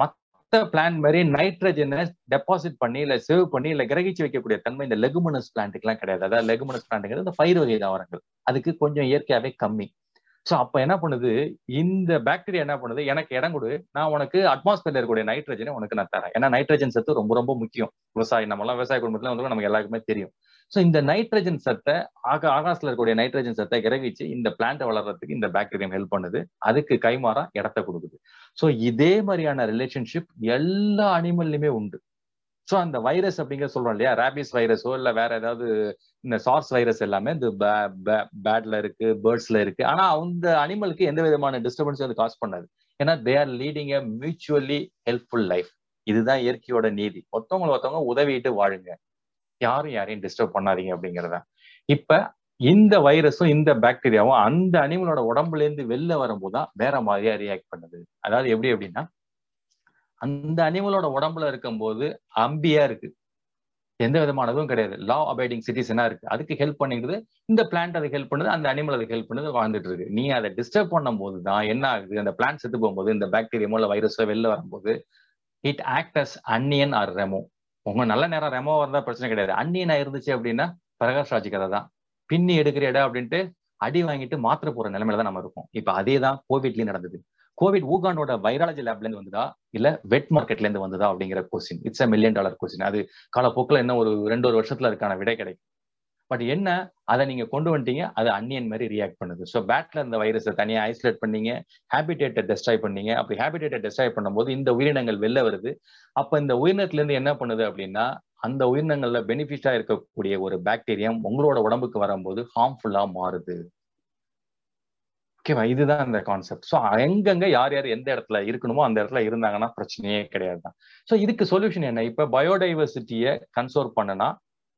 மற்ற பிளான்ட் மாதிரி நைட்ரஜனை டெபாசிட் பண்ணி இல்ல சேவ் பண்ணி இல்ல கிரகிச்சு வைக்கக்கூடிய தன்மை இந்த லெகுமினஸ் பிளான்ட்டுக்கு எல்லாம் கிடையாது. அதாவது லெகுமினஸ் பிளான்ட்டுங்கிறது இந்த பயிர் வகை தாவரங்கள், அதுக்கு கொஞ்சம் இயற்கையாவே கம்மி. ஸோ அப்ப என்ன பண்ணுது, இந்த பாக்டீரியா என்ன பண்ணுது, எனக்கு இடம் கொடு, நான் உனக்கு அட்மாஸ்பியர்ல இருக்கக்கூடிய நைட்ரஜனை உனக்கு நான் தரேன். ஏன்னா நைட்ரஜன் சத்து ரொம்ப ரொம்ப முக்கியம். விவசாயம் நம்ம எல்லாம் விவசாய குடும்பத்துல வந்து நமக்கு எல்லாருக்குமே தெரியும். ஸோ இந்த நைட்ரஜன் சத்தை ஆக ஆகாசத்துல இருக்கக்கூடிய நைட்ரஜன் சத்தை கிரகிச்சு இந்த பிளான்ட் வளர்றதுக்கு இந்த பாக்டீரியம் ஹெல்ப் பண்ணுது, அதுக்கு கைமாறா இடத்தை கொடுக்குது. ஸோ இதே மாதிரியான ரிலேஷன்ஷிப் எல்லா அனிமல்லையுமே உண்டு. ஸோ அந்த வைரஸ் அப்படிங்கிற சொல்றோம் இல்லையா, ரேபிஸ் வைரஸோ இல்லை வேற ஏதாவது இந்த சார்ஸ் வைரஸ் எல்லாமே இந்த பேட்ல இருக்கு, பேர்ட்ஸ்ல இருக்கு. ஆனா அந்த அனிமலுக்கு எந்த விதமான டிஸ்டர்பன்ஸும் அது காஸ் பண்ணாது. ஏன்னா they are leading a mutually helpful life. இதுதான் இயற்கையோட நீதி. ஒருத்தவங்களை ஒருத்தவங்க உதவிட்டு வாழுங்க, யாரும் யாரையும் டிஸ்டர்ப் பண்ணாதீங்க அப்படிங்கிறதான். இப்ப இந்த வைரஸும் இந்த பாக்டீரியாவும் அந்த அனிமலோட உடம்புல இருந்து வெளில வரும்போதுதான் வேற மாதிரியா ரியாக்ட் பண்ணுது. அதாவது எப்படி அப்படின்னா, அந்த அனிமலோட உடம்புல இருக்கும்போது அம்பியா இருக்கு, எந்த விதமானதும் கிடையாது, லா அபைடிங் சிட்டிசனா இருக்கு. அதுக்கு ஹெல்ப் பண்ணிக்கிறது இந்த பிளான்ட், அதுக்கு ஹெல்ப் பண்ணுது, அந்த அனிமல் அதுக்கு ஹெல்ப் பண்ணுது, வாழ்ந்துட்டு இருக்கு. நீ அதை டிஸ்டர்ப் பண்ணும் போது தான் என்ன ஆகுது, அந்த பிளான்ட் செத்து போகும்போது இந்த பாக்டீரியாமோ இல்லை வைரஸோ வெளில வரும்போது it act as Anniyan or Remo. உங்க நல்ல நேரம் ரெமோவா இருந்தா பிரச்சனை கிடையாது. அன்னியனா இருந்துச்சு அப்படின்னா பிரகாஷ் ராஜ் கதை தான், பின்னி எடுக்கிற இடம் அப்படின்ட்டு அடி வாங்கிட்டு மாத்திரை போற நிலைமையில தான் நம்ம இருக்கும். இப்ப அதே தான் கோவிட்லயும் நடந்தது. கோவிட் ஊகானோட வைரலஜி லேப்ல இருந்து வந்ததா இல்ல வெட் மார்க்கெட்ல இருந்து வந்ததா அப்படிங்கிற question, it's a million dollar question. அது காலப்போக்கில் என்ன ஒரு ரெண்டு ஒரு வருஷத்துல இருக்கான விடை கிடைக்கும். பட் என்ன, அதை நீங்க கொண்டு வந்துட்டீங்க, அது அன்னியன் மாதிரி ரியாக்ட் பண்ணுது. ஸோ பேட்ல இந்த வைரஸை தனியாக ஐசோலேட் பண்ணீங்க, ஹேபிடேட்டை டெஸ்ட்ராய் பண்ணீங்க. அப்படி ஹேபிடேட்டை டெஸ்ட்ராய் பண்ணும்போது இந்த உயிரினங்கள் வெளில வருது. அப்ப இந்த உயிரினத்துல இருந்து என்ன பண்ணுது அப்படின்னா, அந்த உயிரினங்கள்ல பெனிஃபிட்டா இருக்கக்கூடிய ஒரு பாக்டீரியம் உங்களோட உடம்புக்கு வரும்போது ஹார்ம்ஃபுல்லா மாறுது. ஓகேவா, இதுதான் அந்த கான்செப்ட். ஸோ எங்கெங்க யார் யார் எந்த இடத்துல இருக்கணுமோ அந்த இடத்துல இருந்தாங்கன்னா பிரச்சனையே கிடையாது தான். ஸோ இதுக்கு சொல்யூஷன் என்ன? இப்போ பயோடைவர்சிட்டியை கன்சர்வ் பண்ணனா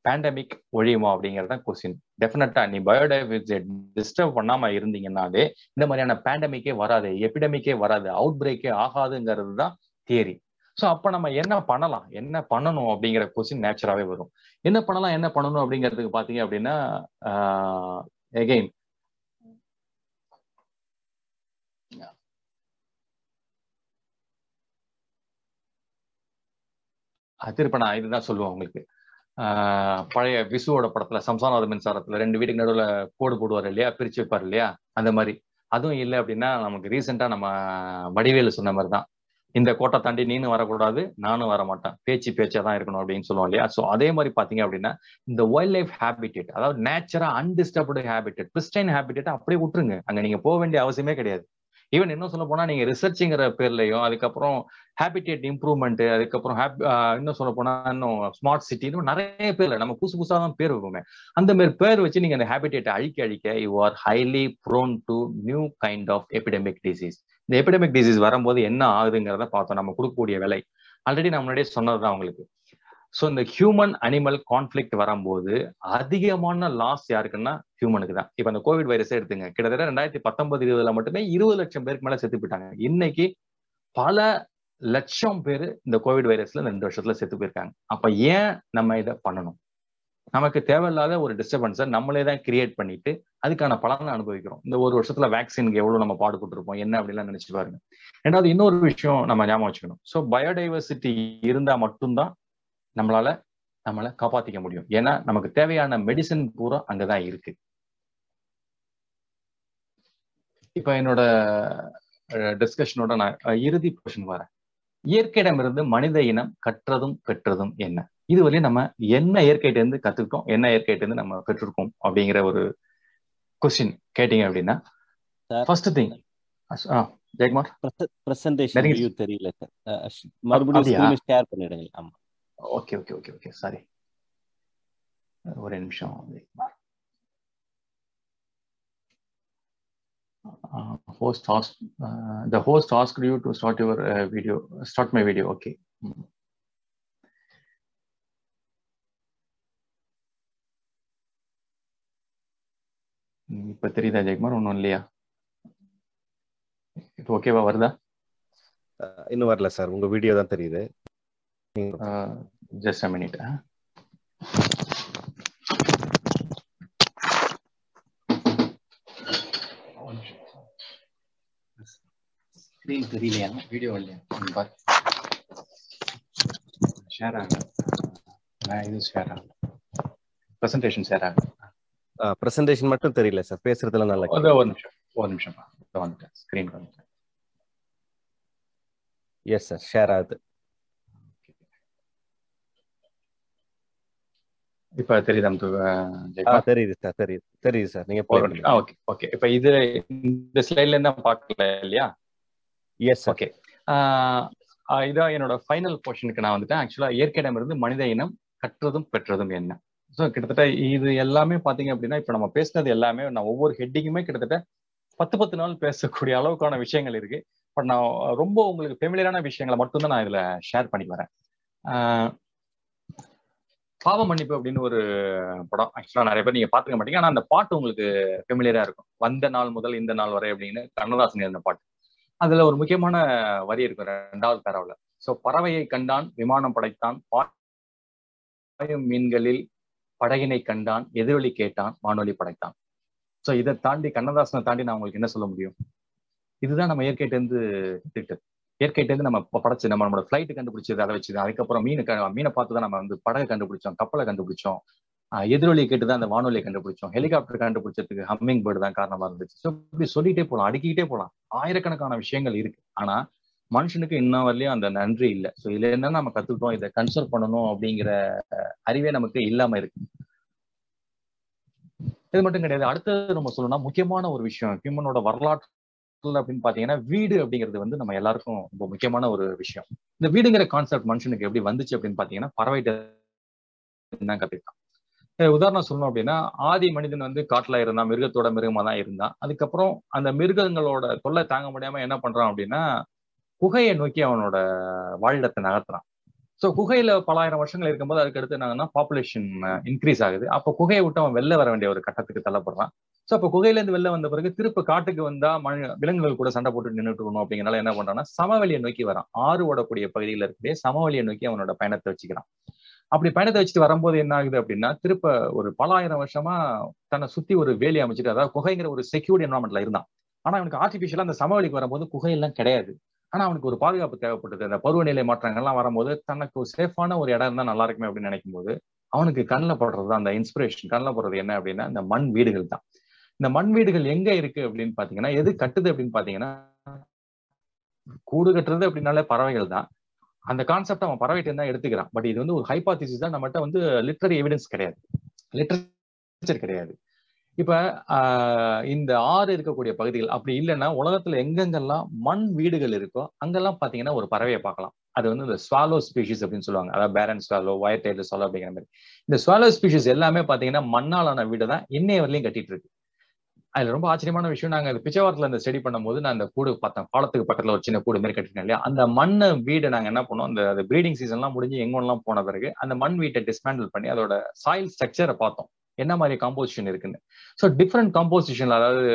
பேண்டமிக் ஒழியுமா அப்படிங்கிறது தான் கொஸ்டின். டெஃபினட்டா நீ பயோடைவர்சிட்டியை டிஸ்டர்ப் பண்ணாம இருந்தீங்கன்னாலே இந்த மாதிரியான பேண்டமிக்கே வராது, எபிடமிக்கே வராது, அவுட் பிரேக்கே ஆகாதுங்கிறது தான் தியரி. ஸோ அப்போ நம்ம என்ன பண்ணலாம், என்ன பண்ணணும் அப்படிங்கிற கொஸ்டின் நேச்சுராகவே வரும். என்ன பண்ணலாம், என்ன பண்ணணும் அப்படிங்கிறதுக்கு பார்த்தீங்க அப்படின்னா, எகெயின் திருப்ப நான் இதுதான் சொல்லுவேன் உங்களுக்கு. ஆஹ் பழைய விசுவோட படத்துல சம்சாரவாத மின்சாரத்துல ரெண்டு வீட்டுக்கு நடுவுல கோடு போடுவார் இல்லையா, பிரிச்சு வைப்பார் இல்லையா, அந்த மாதிரி. அதுவும் இல்லை அப்படின்னா நமக்கு ரீசெண்டா நம்ம வடிவேலு சொன்ன மாதிரிதான், இந்த கோட்டை தாண்டி நீனும் வரக்கூடாது நானும் வரமாட்டேன், பேச்சு பேச்சா தான் இருக்கணும் அப்படின்னு சொல்லுவோம் இல்லையா. ஸோ அதே மாதிரி பாத்தீங்க அப்படின்னா இந்த வைல்ட் லைஃப் ஹேபிடேட், அதாவது நேச்சரா அன்டிஸ்டர்ப்டு ஹேபிடேட், பிரிஸ்டைன் ஹேபிடேட் அப்படியே விட்டுருங்க, அங்க நீங்க போக வேண்டிய அவசியமே கிடையாது. ஈவன் இன்னும் சொல்ல போனா நீங்க ரிசர்ச்சுங்கிற பேர்லயும், அதுக்கப்புறம் ஹேபிடேட் இம்ப்ரூவ்மெண்ட், அதுக்கப்புறம் இன்னும் சொல்ல போனா இன்னும் ஸ்மார்ட் சிட்டி, இன்னும் நிறைய பேர்ல நம்ம புதுசு புதுசாக தான் பேர் வைப்போமே, அந்த மாதிரி பேர் வச்சு நீங்க அந்த ஹேபிடேட்டை அழிக்க அழிக்க you are highly prone to new kind of epidemic disease. இந்த எபிடமிக் டிசீஸ் வரும்போது என்ன ஆகுதுங்கிறத பார்த்தோம். நம்ம கொடுக்கக்கூடிய விலை ஆல்ரெடி நான் முன்னாடியே சொன்னதுதான் உங்களுக்கு. ஸோ இந்த ஹியூமன் அனிமல் கான்ஃபிளிக்ட் வரும்போது அதிகமான லாஸ் யாருக்குன்னா ஹியூமனுக்கு தான். இப்போ அந்த கோவிட் வைரஸே எடுத்துங்க, கிட்டத்தட்ட ரெண்டாயிரத்தி பத்தொன்பது இருபதுல மட்டுமே இருபது லட்சம் பேருக்கு மேலே செத்து போயிட்டாங்க. இன்னைக்கு பல லட்சம் பேர் இந்த கோவிட் வைரஸ்ல ரெண்டு வருஷத்துல செத்து போயிருக்காங்க. அப்போ ஏன் நம்ம இதை பண்ணணும்? நமக்கு தேவையில்லாத ஒரு டிஸ்டர்பன்ஸை நம்மளே தான் கிரியேட் பண்ணிட்டு அதுக்கான பலனை அனுபவிக்கிறோம். இந்த ஒரு வருஷத்துல வேக்சினுக்கு எவ்வளவு நம்ம பாடுபட்டுருப்போம் என்ன அப்படிலாம் நினைச்சு பாருங்க. ரெண்டாவது இன்னொரு விஷயம் நம்ம ஞாபகம் வச்சுக்கணும். ஸோ பயோடைவர்சிட்டி இருந்தா மட்டும்தான் நம்மளால நம்மளை காப்பாத்திக்க முடியும். ஏன்னா நமக்கு தேவையான மெடிசன் பூரா அங்கதான் இருக்கு. இப்ப என்னோட டிஸ்கஷனோட நான் இறுதி போர்ஷன் வரேன். இயற்கையிடமிருந்து மனித இனம் கற்றதும் பெற்றதும் என்ன? இதுவரையும் நம்ம என்ன இயற்கையிட்ட இருந்து கத்துக்கிட்டோம், என்ன இயற்கையிட்ட இருந்து நம்ம பெற்றிருக்கோம் அப்படிங்கிற ஒரு கொஸ்டின் கேட்டீங்க அப்படின்னா, ஃபர்ஸ்ட் திங் ஜெயக்குமார் பிரசன்டேஷன் தெரியல மறுபடியும் ஷேர் பண்ணிடுங்க. ஆமா okay okay okay okay sorry ஒரே நிமிஷம். Host ask the host asked you to start your video. Start my video. Okay இப்போ தெரியுதா ஜெயக்குமார்? ஒன்றும் இல்லையா? இப்போ ஓகேவா வருதா? இன்னும் வரல சார், உங்க வீடியோ தான் தெரியுது. Uh, just a minute. Huh? Screen to relay, na video only. But share out. I use share out. Presentation share out. Ah, presentation மட்டும் தெரியல சார், பேசுறதுல நல்லா இருக்கு. ஒரே ஒரு நிமிஷம், ஒரு நிமிஷம் பா. வந்து screen வந்து. Yes sir, share out. இப்ப தெரியுதா? தெரியுது சார், தெரியுது தெரியுது சார். நீங்க போறீங்க. Okay okay. இப்ப இது இந்த ஸ்லைட்ல என்ன பார்க்கல இல்லையா? Yes okay. இதான் என்னோட ஃபைனல் போர்ஷனுக்கு நான் வந்துட்டேன். ஆக்சுவலாக இயற்கையிடமிருந்து மனித இனம் கற்றதும் பெற்றதும் என்ன? ஸோ கிட்டத்தட்ட இது எல்லாமே பார்த்தீங்க அப்படின்னா இப்போ நம்ம பேசுனது எல்லாமே நான் ஒவ்வொரு ஹெட்டிங்குமே கிட்டத்தட்ட பத்து பத்து நாள் பேசக்கூடிய அளவுக்கான விஷயங்கள் இருக்கு. பட் நான் ரொம்ப உங்களுக்கு ஃபெமிலியரான விஷயங்களை மட்டும்தான் நான் இதில் ஷேர் பண்ணி வரேன். பாவ மன்னிப்பு அப்படின்னு ஒரு படம், ஆக்சுவலாக நிறைய பேர் நீங்கள் பார்த்துக்க மாட்டீங்க, ஆனால் அந்த பாட்டு உங்களுக்கு ஃபெமிலியராக இருக்கும். வந்த நாள் முதல் இந்த நாள் வரை அப்படின்னு கண்ணதாசன் இருந்த பாட்டு. அதுல ஒரு முக்கியமான வரி இருக்கும் ரெண்டாவது பேராவில். ஸோ பறவையை கண்டான் விமானம் படைத்தான், பாயும் மீன்களில் படகினை கண்டான், எதிரொலி கேட்டான் வானொலி படைத்தான். ஸோ இதை தாண்டி கண்ணதாசனை தாண்டி நான் உங்களுக்கு என்ன சொல்ல முடியும்? இதுதான் நம்ம இயற்கையிட்டேருந்து கற்றுக்கிட்டது. இயற்கையிட்டேருந்து நம்ம படைச்சு நம்ம நம்மளோட ஃப்ளைட்டு கண்டுபிடிச்சது, அதை வச்சுது. அதுக்கப்புறம் மீன் க மீனை பார்த்து தான் நம்ம வந்து படகை கண்டுபிடிச்சோம், கப்பலை கண்டுபிடிச்சோம், எதிரொலியை கேட்டு தான் அந்த வானொலியை கண்டுபிடிச்சோம், ஹெலிகாப்டர் கண்டுபிடிச்சதுக்கு ஹம்மிங் பேர்டு தான் காரணமா இருந்துச்சு. ஸோ இப்படி சொல்லிட்டே போகலாம், அடுக்கிக்கிட்டே போகலாம். ஆயிரக்கணக்கான விஷயங்கள் இருக்கு, ஆனா மனுஷனுக்கு இன்னும் வரலையும் அந்த நன்றி இல்லை. ஸோ இதுல என்ன நம்ம கத்துக்கிட்டோம், இதை கன்சர்வ் பண்ணணும் அப்படிங்கிற அறிவே நமக்கு இல்லாம இருக்கு. இது மட்டும் கிடையாது, அடுத்தது நம்ம சொல்லணும்னா முக்கியமான ஒரு விஷயம் ஹியூமனோட வரலாற்றுல அப்படின்னு பாத்தீங்கன்னா வீடு அப்படிங்கிறது வந்து நம்ம எல்லாருக்கும் ரொம்ப முக்கியமான ஒரு விஷயம். இந்த வீடுங்கிற கான்செப்ட் மனுஷனுக்கு எப்படி வந்துச்சு அப்படின்னு பாத்தீங்கன்னா பறவைகிட்ட தான் கத்துக்கிட்டான். உதாரணம் சொல்லணும் அப்படின்னா ஆதி மனிதன் வந்து காட்டுல இருந்தான், மிருகத்தோட மிருகமா தான் இருந்தான். அதுக்கப்புறம் அந்த மிருகங்களோட தொல்லை தாங்க முடியாம என்ன பண்றான் அப்படின்னா குகையை நோக்கி அவனோட வாழிடத்தை நகர்த்துறான். ஸோ குகையில பல ஆயிரம் வருஷங்கள் இருக்கும்போது அதுக்கு அடுத்து என்னன்னா பாப்புலேஷன் இன்க்ரீஸ் ஆகுது. அப்போ குகையை விட்டு அவன் வெளில வர வேண்டிய ஒரு கட்டத்துக்கு தள்ளப்படுறான். ஸோ அப்போ குகையிலேருந்து வெளில வந்த பிறகு திருப்ப காட்டுக்கு வந்தா மனு விலங்குகள் கூட சண்டை போட்டு நின்றுட்டு வரணும் அப்படிங்கிறனால என்ன பண்றான்னா சமவெளியை நோக்கி வரான். ஆறு ஓடக்கூடிய பகுதியில் இருக்கிற சமவெளியை நோக்கி அவனோட பயணத்தை வச்சுக்கிறான். அப்படி பயணத்தை வச்சுட்டு வரும்போது என்ன ஆகுது அப்படின்னா திருப்ப ஒரு பல ஆயிரம் வருஷமா தன்னை சுத்தி ஒரு வேலி அமைச்சிட்டு, அதாவது குகைங்கிற ஒரு செக்யூர்ட் என்வரான்மெண்ட்ல இருந்தான். ஆனா அவனுக்கு ஆர்டிபிஷியலா அந்த சமவெளிக்கு வரும்போது குகையெல்லாம் கிடையாது. ஆனா அவனுக்கு ஒரு பாதுகாப்பு தேவைப்பட்டது. அந்த பருவநிலை மாற்றங்கள்லாம் வரும்போது தனக்கு ஒரு சேஃபான ஒரு இடம் இருந்தா நல்லா இருக்குமே அப்படின்னு நினைக்கும் போது அவனுக்கு கண்ணில் போடுறது, அந்த இன்ஸ்பிரேஷன் கண்ணில் போடுறது என்ன அப்படின்னா இந்த மண் வீடுகள் தான். இந்த மண் வீடுகள் எங்க இருக்கு அப்படின்னு பாத்தீங்கன்னா, எது கட்டுது அப்படின்னு பாத்தீங்கன்னா கூடு கட்டுறது அப்படின்னாலே பறவைகள் தான். அந்த கான்செப்ட் அவன் பறவைகிட்ட தான் எடுத்துக்கிறான். பட் இது வந்து ஒரு ஹைபாத்திசிஸ் தான், நம்மகிட்ட வந்து லிட்ரரி எவிடன்ஸ் கிடையாது, லிட்ரேச்சர் கிடையாது. இப்ப ஆஹ் இந்த ஆறு இருக்கக்கூடிய பகுதிகள் அப்படி இல்லைன்னா உலகத்துல எங்கெங்கெல்லாம் மண் வீடுகள் இருக்கோ அங்கெல்லாம் பாத்தீங்கன்னா ஒரு பறவையை பார்க்கலாம். அது வந்து இந்த ஸ்வாலோ ஸ்பீஷிஸ் அப்படின்னு சொல்லுவாங்க, அதாவது பேரன் ஸ்வாலோ, ஒயர் டெய்லர் ஸ்வாலோ அப்படிங்கிற மாதிரி. இந்த ஸ்வாலோ ஸ்பீஷிஸ் எல்லாமே பாத்தீங்கன்னா மண்ணாலான வீடு தான் இன்னைய வரையிலையும் கட்டிட்டு இருக்கு. அதுல ரொம்ப ஆச்சரியமான விஷயம், நாங்க பிச்சைவாரத்துல அந்த ஸ்டடி பண்ணும் போது நான் அந்த கூடு பார்த்தேன், பாலத்துக்கு பக்கத்துல ஒரு சின்ன கூடு மாரி கட்டிருக்கேன் இல்லையா, அந்த மண் வீடை நாங்க என்ன பண்ணோம், அந்த பிரீடிங் சீசன் எல்லாம் முடிஞ்சு எங்கெல்லாம் போன பிறகு அந்த மண் வீட்டை டிஸ்மேண்டில் பண்ணி அதோட சாயில் ஸ்ட்ரக்சரை பார்த்தோம், என்ன மாதிரி காம்போசிஷன் இருக்குன்னு. ஸோ டிஃப்ரெண்ட் காம்போசிஷன்ல, அதாவது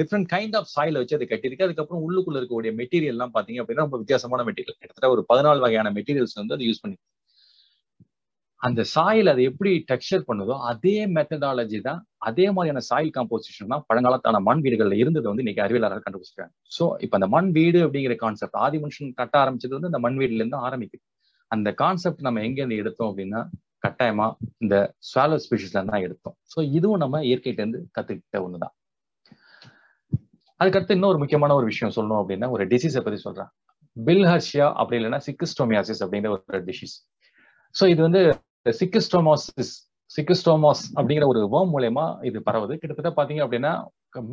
டிஃப்ரெண்ட் கைண்ட் ஆஃப் சாயில வச்சு அது கட்டியிருக்கு. அதுக்கப்புறம் உள்ளுக்குள்ள இருக்கக்கூடிய மெட்டீரியல் எல்லாம் பாத்தீங்க அப்படின்னா ரொம்ப வித்தியாசமான மெட்டீரியல், கிட்டத்தட்ட ஒரு பதினாலு வகையான மெட்டீரியல்ஸ் வந்து அது யூஸ் பண்ணி அந்த சாயில் அதை எப்படி டெக்ஸ்டர் பண்ணுதோ அதே மெத்தடாலஜி தான், அதே மாதிரியான சாயில் காம்போசிஷன் தான் பழங்காலத்தான மண் வீடுகள்ல இருந்தது வந்து இன்னைக்கு அறிவியலாளர்கள் கண்டுபிடிச்சிருக்காங்க. ஸோ இப்போ அந்த மண் வீடு அப்படிங்கிற கான்செப்ட் ஆதி மனுஷன் கட்ட ஆரம்பிச்சது வந்து அந்த மண் வீடுல இருந்து ஆரம்பிக்குது. அந்த கான்செப்ட் நம்ம எங்க இருந்து எடுத்தோம் அப்படின்னா கட்டாயமா இந்த ஸ்வாலோ ஸ்பீஷிஸ்ல இருந்து தான் எடுத்தோம். ஸோ இதுவும் நம்ம இயற்கையிட்ட இருந்து கத்துக்கிட்ட ஒண்ணுதான். அதுக்கடுத்து இன்னொரு முக்கியமான ஒரு விஷயம் சொல்லணும் அப்படின்னா ஒரு டிசீஸை பத்தி சொல்றேன், பில்ஹர்ஷியா அப்படி இல்லைன்னா சிக்கிஸ்டோமியாசிஸ் அப்படிங்கிற ஒரு டிசீஸ். ஸோ இது வந்து சிக்கிஸ்டோமாசிஸ் சிக்கிஸ்டோமாஸ் அப்படிங்கிற ஒரு வேர்ம் மூலமா இது பரவுது. கிட்டத்தட்ட பாத்தீங்க அப்படின்னா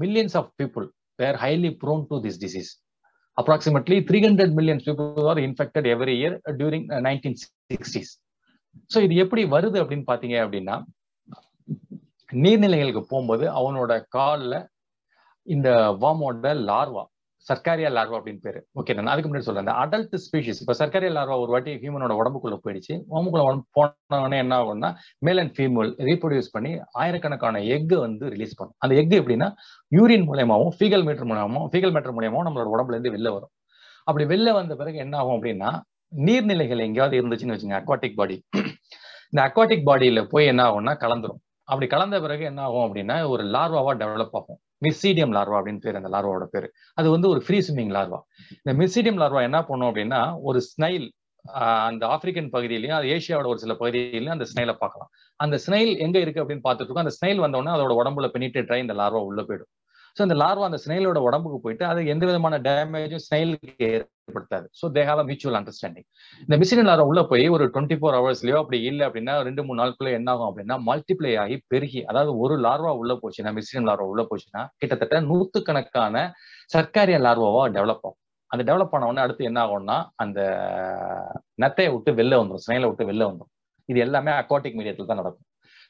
millions of people there highly prone to this disease. Approximately three hundred million people are infected every year during nineteen sixties. So இது எப்படி வருது அப்படின்னு பாத்தீங்க அப்படின்னா நீர்நிலைகளுக்கு போகும்போது அவனோட காலில் இந்த வேர்மோட லார்வா, சர்க்காரியா லார்வா அப்படின்னு பேரு, ஓகே நான் அதுக்கு முன்னாடி சொல்றேன், அந்த அடல்ட் ஸ்பீஷிஸ். இப்ப சர்க்காரியா லார்வா ஒரு வாட்டி ஹியூமனோட உடம்புக்குள்ள போயிடுச்சு, உடம்புக்குள்ள போனவனே என்ன ஆகும்னா மேல் அண்ட் ஃபீமேல் ரீப்ரொடியூஸ் பண்ணி ஆயிரக்கணக்கான எக் வந்து ரிலீஸ் பண்ணும். அந்த எக் எப்படின்னா யூரின் மூலமாவும் ஃபீகல் மீட்டர் மூலமாவும் ஃபீகல் மீட்டர் மூலமாவும் நம்மளோட உடம்புல இருந்து வெளில வரும். அப்படி வெளில வந்த பிறகு என்ன ஆகும் அப்படின்னா நீர்நிலைகள் எங்கேயாவது இருந்துச்சுன்னு வச்சுங்க, அக்வாட்டிக் பாடி, இந்த அக்வாட்டிக் பாடியில போய் என்ன ஆகும்னா கலந்துரும். அப்படி கலந்த பிறகு என்ன ஆகும் அப்படின்னா ஒரு லார்வாவா டெவலப் ஆகும். மிர்சீடியம் லார்வா அப்படின்னு பேர் அந்த லார்வாவோட பேரு. அது வந்து ஒரு ஃப்ரீ ஸ்விம்மிங் லார்வா. இந்த மிர்சீடியம் லார்வா என்ன பண்ணும் அப்படின்னா ஒரு ஸ்னைல், அந்த ஆப்பிரிக்கன் பகுதியிலையும் அது ஏஷியாவோட ஒரு சில பகுதியிலையும் அந்த ஸ்னைலை பார்க்கலாம். அந்த ஸ்னைல் எங்க இருக்கு அப்படின்னு பார்த்துட்டு இருக்கோம். அந்த ஸ்னைல் வந்தோடனே அதோட உடம்புல பெனிட்ரேட் ஆகி இந்த லார்வா உள்ள போயிடும். ஸோ அந்த லார்வா அந்த ஸ்னைலோட உடம்புக்கு போயிட்டு அது எந்த விதமான டேமேஜும் ஸ்னைலுக்கு ஏற்படுத்தாது. So they have a mutual understanding. இந்த மிர்சீடியம் லார்வா உள்ள போய் ஒரு டுவெண்ட்டி ஃபோர் ஹவர்ஸ்லயோ அப்படி இல்லை அப்படின்னா ரெண்டு மூணு நாளுக்குள்ள என்ன ஆகும் அப்படின்னா மல்டிப்ளை ஆகி பெருகி, அதாவது ஒரு லார்வா உள்ள போச்சுன்னா, மிர்சீடியம் லார்வா உள்ள போச்சுன்னா கிட்டத்தட்ட நூற்றுக்கணக்கான சர்க்காரியா லார்வாவா டெவலப் ஆகும். அந்த டெவலப் ஆன உடனே அடுத்து என்ன ஆகும்னா அந்த நத்தையை விட்டு வெளில வந்துடும், ஸ்னைலை விட்டு வெளில வந்துடும். இது எல்லாமே அக்வாட்டிக் மீடியத்தில் தான் நடக்கும்.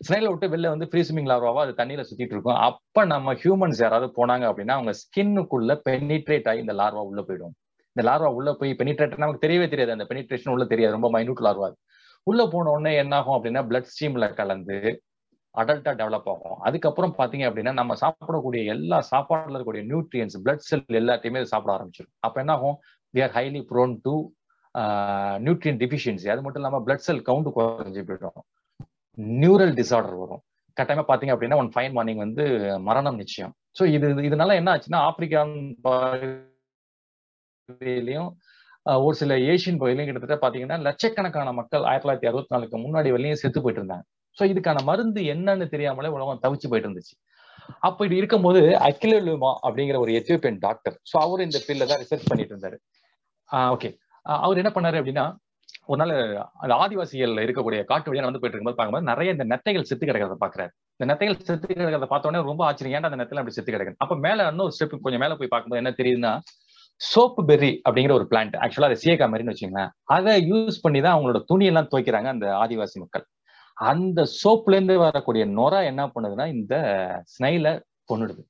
ஸ்னைலை விட்டு வெளில வந்து ஃப்ரீ ஸ்விமிங் லார்வாவா அது தண்ணியில சுத்திட்டு இருக்கும். அப்ப நம்ம ஹியூமன்ஸ் யாராவது போனாங்க அப்படின்னா அவங்க ஸ்கின்னுக்குள்ள பெனிட்ரேட் ஆகி இந்த லார்வா உள்ள போயிடும். இந்த லார்வா உள்ள போய் பெனிட்ரேட் நமக்கு தெரியவே தெரியாது, அந்த பெனிட்ரேஷன் உள்ள தெரியாது, ரொம்ப மைனூட் லார்வா. உள்ள போன உடனே என்ன ஆகும் அப்படின்னா பிளட் ஸ்ட்ரீம்ல கலந்து அடல்ட்டா டெவலப் ஆகும். அதுக்கப்புறம் பாத்தீங்க அப்படின்னா நம்ம சாப்பிடக்கூடிய எல்லா சாப்பாடுல இருக்கக்கூடிய நியூட்ரியன்ஸ், பிளட் செல் எல்லாத்தையுமே சாப்பிட ஆரம்பிச்சிடும். அப்ப என்ன ஆகும், we are highly prone to nutrient deficiency. அது மட்டும் இல்லாம பிளட் செல் கவுண்ட் குறைஞ்சு போயிடும், நியூரல் டிசார்டர் வரும். கட்டாயமா பாத்தீங்க அப்படின்னா ஒன் ஃபைன் மார்னிங் வந்து மரணம் நிச்சயம். ஸோ இது இதனால என்ன ஆச்சுன்னா ஆப்பிரிக்கான் பகுதியிலையும் ஒரு சில ஏஷியன் பகுதியிலையும் கிட்டத்தட்ட பாத்தீங்கன்னா லட்சக்கணக்கான மக்கள் ஆயிரத்தி தொள்ளாயிரத்தி அறுபத்தி நாலுக்கு முன்னாடி வரையும் செத்து போயிட்டு இருந்தாங்க. ஸோ இதுக்கான மருந்து என்னன்னு தெரியாமலே உலகம் தவிச்சு போயிட்டு இருந்துச்சு. அப்போ இது இருக்கும்போது அகிலலுமா அப்படிங்கிற ஒரு எத்தியோப்பியன் டாக்டர், ஸோ அவரு இந்த ஃபீல்ட்ல தான் ரிசர்ச் பண்ணிட்டு இருந்தாரு. ஓகே, அவர் என்ன பண்ணாரு அப்படின்னா ஒரு நாள் அந்த ஆதிவாசிகள் இருக்கக்கூடிய காட்டு வழியா வந்து போயிட்டு இருக்கும்போது பார்க்கும்போது நிறைய இந்த நத்தைகள் செத்து கிடக்கிறத பாக்குறாரு. இந்த நத்தைகள் செத்து கிடக்கிறத பார்த்தோன்னே ரொம்ப ஆச்சரியம், ஏன்டா அந்த நத்தையில அப்படி செத்து கிடக்குது. அப்ப மேல இன்னொரு ஸ்டெப் கொஞ்சம் மேல போய் பார்க்கும்போது என்ன தெரியுதுன்னா சோப்பு பெர்ரி அப்படிங்கிற ஒரு பிளான்ட், ஆக்சுவலா அது சீயக்கா மாதிரின்னு வச்சுக்கோங்களேன், அதை யூஸ் பண்ணி தான் அவங்களோட துணியெல்லாம் துவைக்கிறாங்க அந்த ஆதிவாசி மக்கள். அந்த சோப்புல இருந்து வரக்கூடிய நொற என்ன பண்ணுதுன்னா இந்த ஸ்னைல கொண்டுடுது.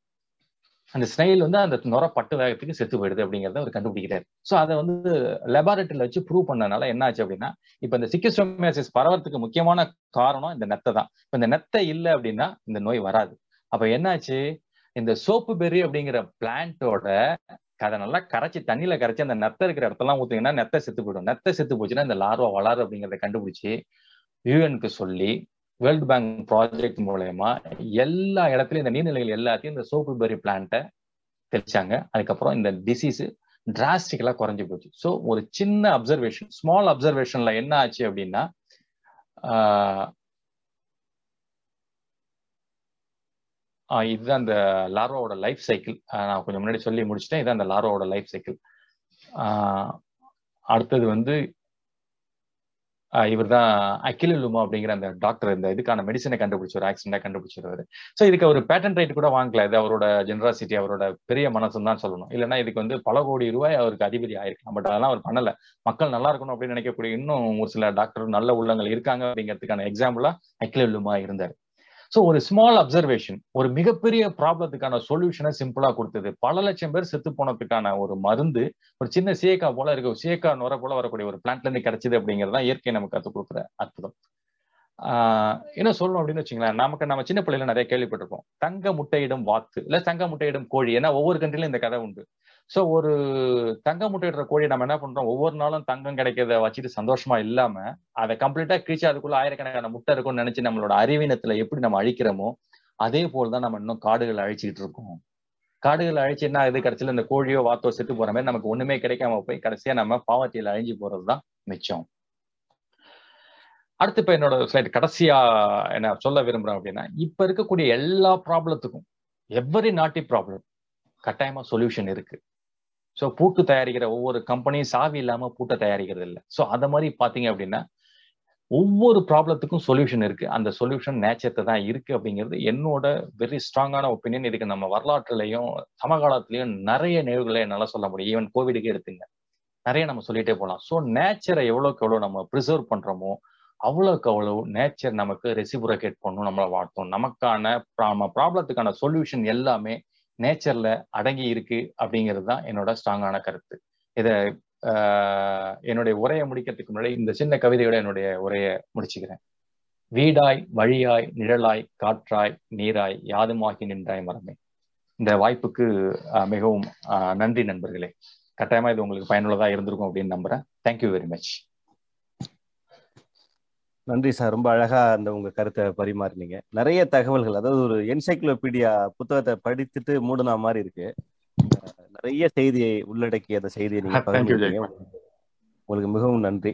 அந்த ஸ்னைல் வந்து அந்த நொற பட்டு வேகத்துக்கு செத்து போயிடுது அப்படிங்கிறத அவர் கண்டுபிடிக்கிறாரு. ஸோ அதை வந்து லெபார்டரியில வச்சு ப்ரூவ் பண்ணனால என்ன ஆச்சு அப்படின்னா இப்ப இந்த சிக்கிசோமியாசிஸ் பரவறதுக்கு முக்கியமான காரணம் இந்த நத்தை தான். இப்ப இந்த நத்தை இல்லை அப்படின்னா இந்த நோய் வராது. அப்ப என்னாச்சு, இந்த சோப்பு பெர்ரி அப்படிங்கிற பிளான்ட்டோட அதை நல்லா கரைச்சி தண்ணியில கரைச்சி அந்த நத்தை இருக்கிற இடத்தெல்லாம் ஊத்துங்கன்னா நத்தை செத்து போயிடும். நத்தை செத்து போச்சுன்னா இந்த லார்வா வளரும் அப்படிங்கிறத கண்டுபிடிச்சி யூஎனுக்கு சொல்லி வேர்ல்டு பேங்க் ப்ராஜெக்ட் மூலயமா எல்லா இடத்துலயும் இந்த நீர்நிலைகள் எல்லாத்தையும் இந்த சோப்பு பெர்ரி பிளான்ட்டை தெளிச்சாங்க. அதுக்கப்புறம் இந்த டிசீஸ் டிராஸ்டிக்கலா குறைஞ்சி போச்சு. ஸோ ஒரு சின்ன அப்சர்வேஷன், ஸ்மால் அப்சர்வேஷன்ல என்ன ஆச்சு அப்படின்னா இதுதான் அந்த லார்வாவோட லைஃப் சைக்கிள். நான் கொஞ்சம் முன்னாடி சொல்லி முடிச்சுட்டேன், இதுதான் அந்த லார்வாவோட லைஃப் சைக்கிள். அடுத்தது வந்து இவர் தான் அகிலலுமா அப்படிங்கிற அந்த டாக்டர் இந்த இதுக்கான மெடிசனை கண்டுபிடிச்சாரு, ஆக்சிடென்டா கண்டுபிடிச்சிருவாரு. ஸோ இதுக்கு அவர் பேட்டன்ட் ரைட் கூட வாங்கல, இது அவரோட ஜெனராசிட்டி, அவரோட பெரிய மனசுன்னு தான் சொல்லணும். இல்லைன்னா இதுக்கு வந்து பல கோடி ரூபாய் அவருக்கு அதிபதி ஆயிருக்கலாம். பட் அதெல்லாம் அவர் பண்ணல. மக்கள் நல்லா இருக்கணும் அப்படின்னு நினைக்கக்கூடிய இன்னும் ஒரு சில டாக்டர் நல்ல உள்ளங்கள் இருக்காங்க அப்படிங்கிறதுக்கான எக்ஸாம்பிளா அகிலலுமா இருந்தாரு. ஸோ ஒரு ஸ்மால் அப்சர்வேஷன் ஒரு மிகப்பெரிய ப்ராப்ளத்துக்கான சொல்யூஷனை சிம்பிளா கொடுத்தது. பல லட்சம் பேர் செத்து போனதுக்கான ஒரு மருந்து ஒரு சின்ன சீயக்கா போல இருக்க சீயக்கா நுர போல வரக்கூடிய ஒரு பிளான்ட்ல இருந்து கிடைச்சது அப்படிங்கிறதான் இயற்கை நமக்கு கற்றுக் கொடுக்குற அற்புதம். ஆஹ் என்ன சொல்லணும் அப்படின்னு வச்சுங்களேன், நமக்கு நம்ம சின்ன பிள்ளைல நிறைய கேள்விப்பட்டிருப்போம் தங்க முட்டையிடும் வாத்து இல்ல தங்க முட்டையிடும் கோழி. ஏன்னா ஒவ்வொரு கண்ட்ரிலும் இந்த கதை உண்டு. ஸோ ஒரு தங்க முட்டையிடுற கோழி நம்ம என்ன பண்றோம், ஒவ்வொரு நாளும் தங்கம் கிடைக்கிறத வச்சுட்டு சந்தோஷமா இல்லாம அதை கம்ப்ளீட்டா கிழிச்சு அதுக்குள்ள ஆயிரக்கணக்கான முட்டை இருக்கும்னு நினைச்சு நம்மளோட அறிவீனத்துல எப்படி நம்ம அழிக்கிறோமோ அதே போல்தான் நம்ம இன்னும் காடுகளை அழிச்சுக்கிட்டு இருக்கோம். காடுகளை அழிச்சு என்ன ஆகுது, கடைசியில இந்த கோழியோ வாத்தோ செத்து போற மாதிரி நமக்கு ஒண்ணுமே கிடைக்காம போய் கடைசியா நம்ம பாவத்தில அழிஞ்சு போறதுதான் மிச்சம். அடுத்து இப்ப என்னோட ஸ்லைட் கடைசியா என்ன சொல்ல விரும்புறேன் அப்படின்னா இப்ப இருக்கக்கூடிய எல்லா ப்ராப்ளத்துக்கும் எவ்வரி நாட்டி ப்ராப்ளம் கட்டாயமா சொல்யூஷன் இருக்கு. ஸோ பூட்டு தயாரிக்கிற ஒவ்வொரு கம்பெனியும் சாவி இல்லாம பூட்டை தயாரிக்கிறது இல்லை. ஸோ அதை மாதிரி பாத்தீங்க அப்படின்னா ஒவ்வொரு ப்ராப்ளத்துக்கும் சொல்யூஷன் இருக்கு. அந்த சொல்யூஷன் நேச்சர்ல தான் இருக்கு அப்படிங்கிறது என்னோட வெரி ஸ்ட்ராங்கான ஒப்பீனியன். இதுக்கு நம்ம வரலாற்றுலையும் சமகாலத்திலையும் நிறைய நிகழ்வுகளை என்னால சொல்ல முடியும். ஈவன் கோவிடுக்கு எடுத்துங்க, நிறைய நம்ம சொல்லிட்டே போகலாம். ஸோ நேச்சரை எவ்வளோக்கு எவ்வளோ நம்ம ப்ரிசர்வ் பண்றோமோ அவ்வளோக்கு அவ்வளோ நேச்சர் நமக்கு ரெசிப்ரோகேட் பண்ணும், நம்மளை வாழ்த்தும். நமக்கான ப்ராப்ளத்துக்கான சொல்யூஷன் எல்லாமே நேச்சர்ல அடங்கி இருக்கு அப்படிங்கிறது தான் என்னோட ஸ்ட்ராங்கான கருத்து. இதை என்னுடைய உரையை முடிக்கிறதுக்கு முன்னாடி இந்த சின்ன கவிதையோட என்னுடைய உரையை முடிச்சுக்கிறேன். வீடாய் வழியாய் நிழலாய் காற்றாய் நீராய் யாதுமாகி நின்றாய் மரமே. இந்த வாய்ப்புக்கு மிகவும் நன்றி நண்பர்களே. கட்டாயமா இது உங்களுக்கு பயனுள்ளதா இருந்திருக்கும் அப்படின்னு நம்புறேன். Thank you very much. நன்றி சார், ரொம்ப அழகா அந்த உங்க கருத்தை பரிமாறினீங்க. நிறைய தகவல்கள், அதாவது ஒரு என்சைக்ளோபீடியா புத்தகத்தை படித்துட்டு மூடுனா மாதிரி இருக்கு. நிறைய செய்தியை உள்ளடக்கி அந்த செய்தியை நீங்க பகிர்ந்தீங்க. உங்களுக்கு மிகவும் நன்றி.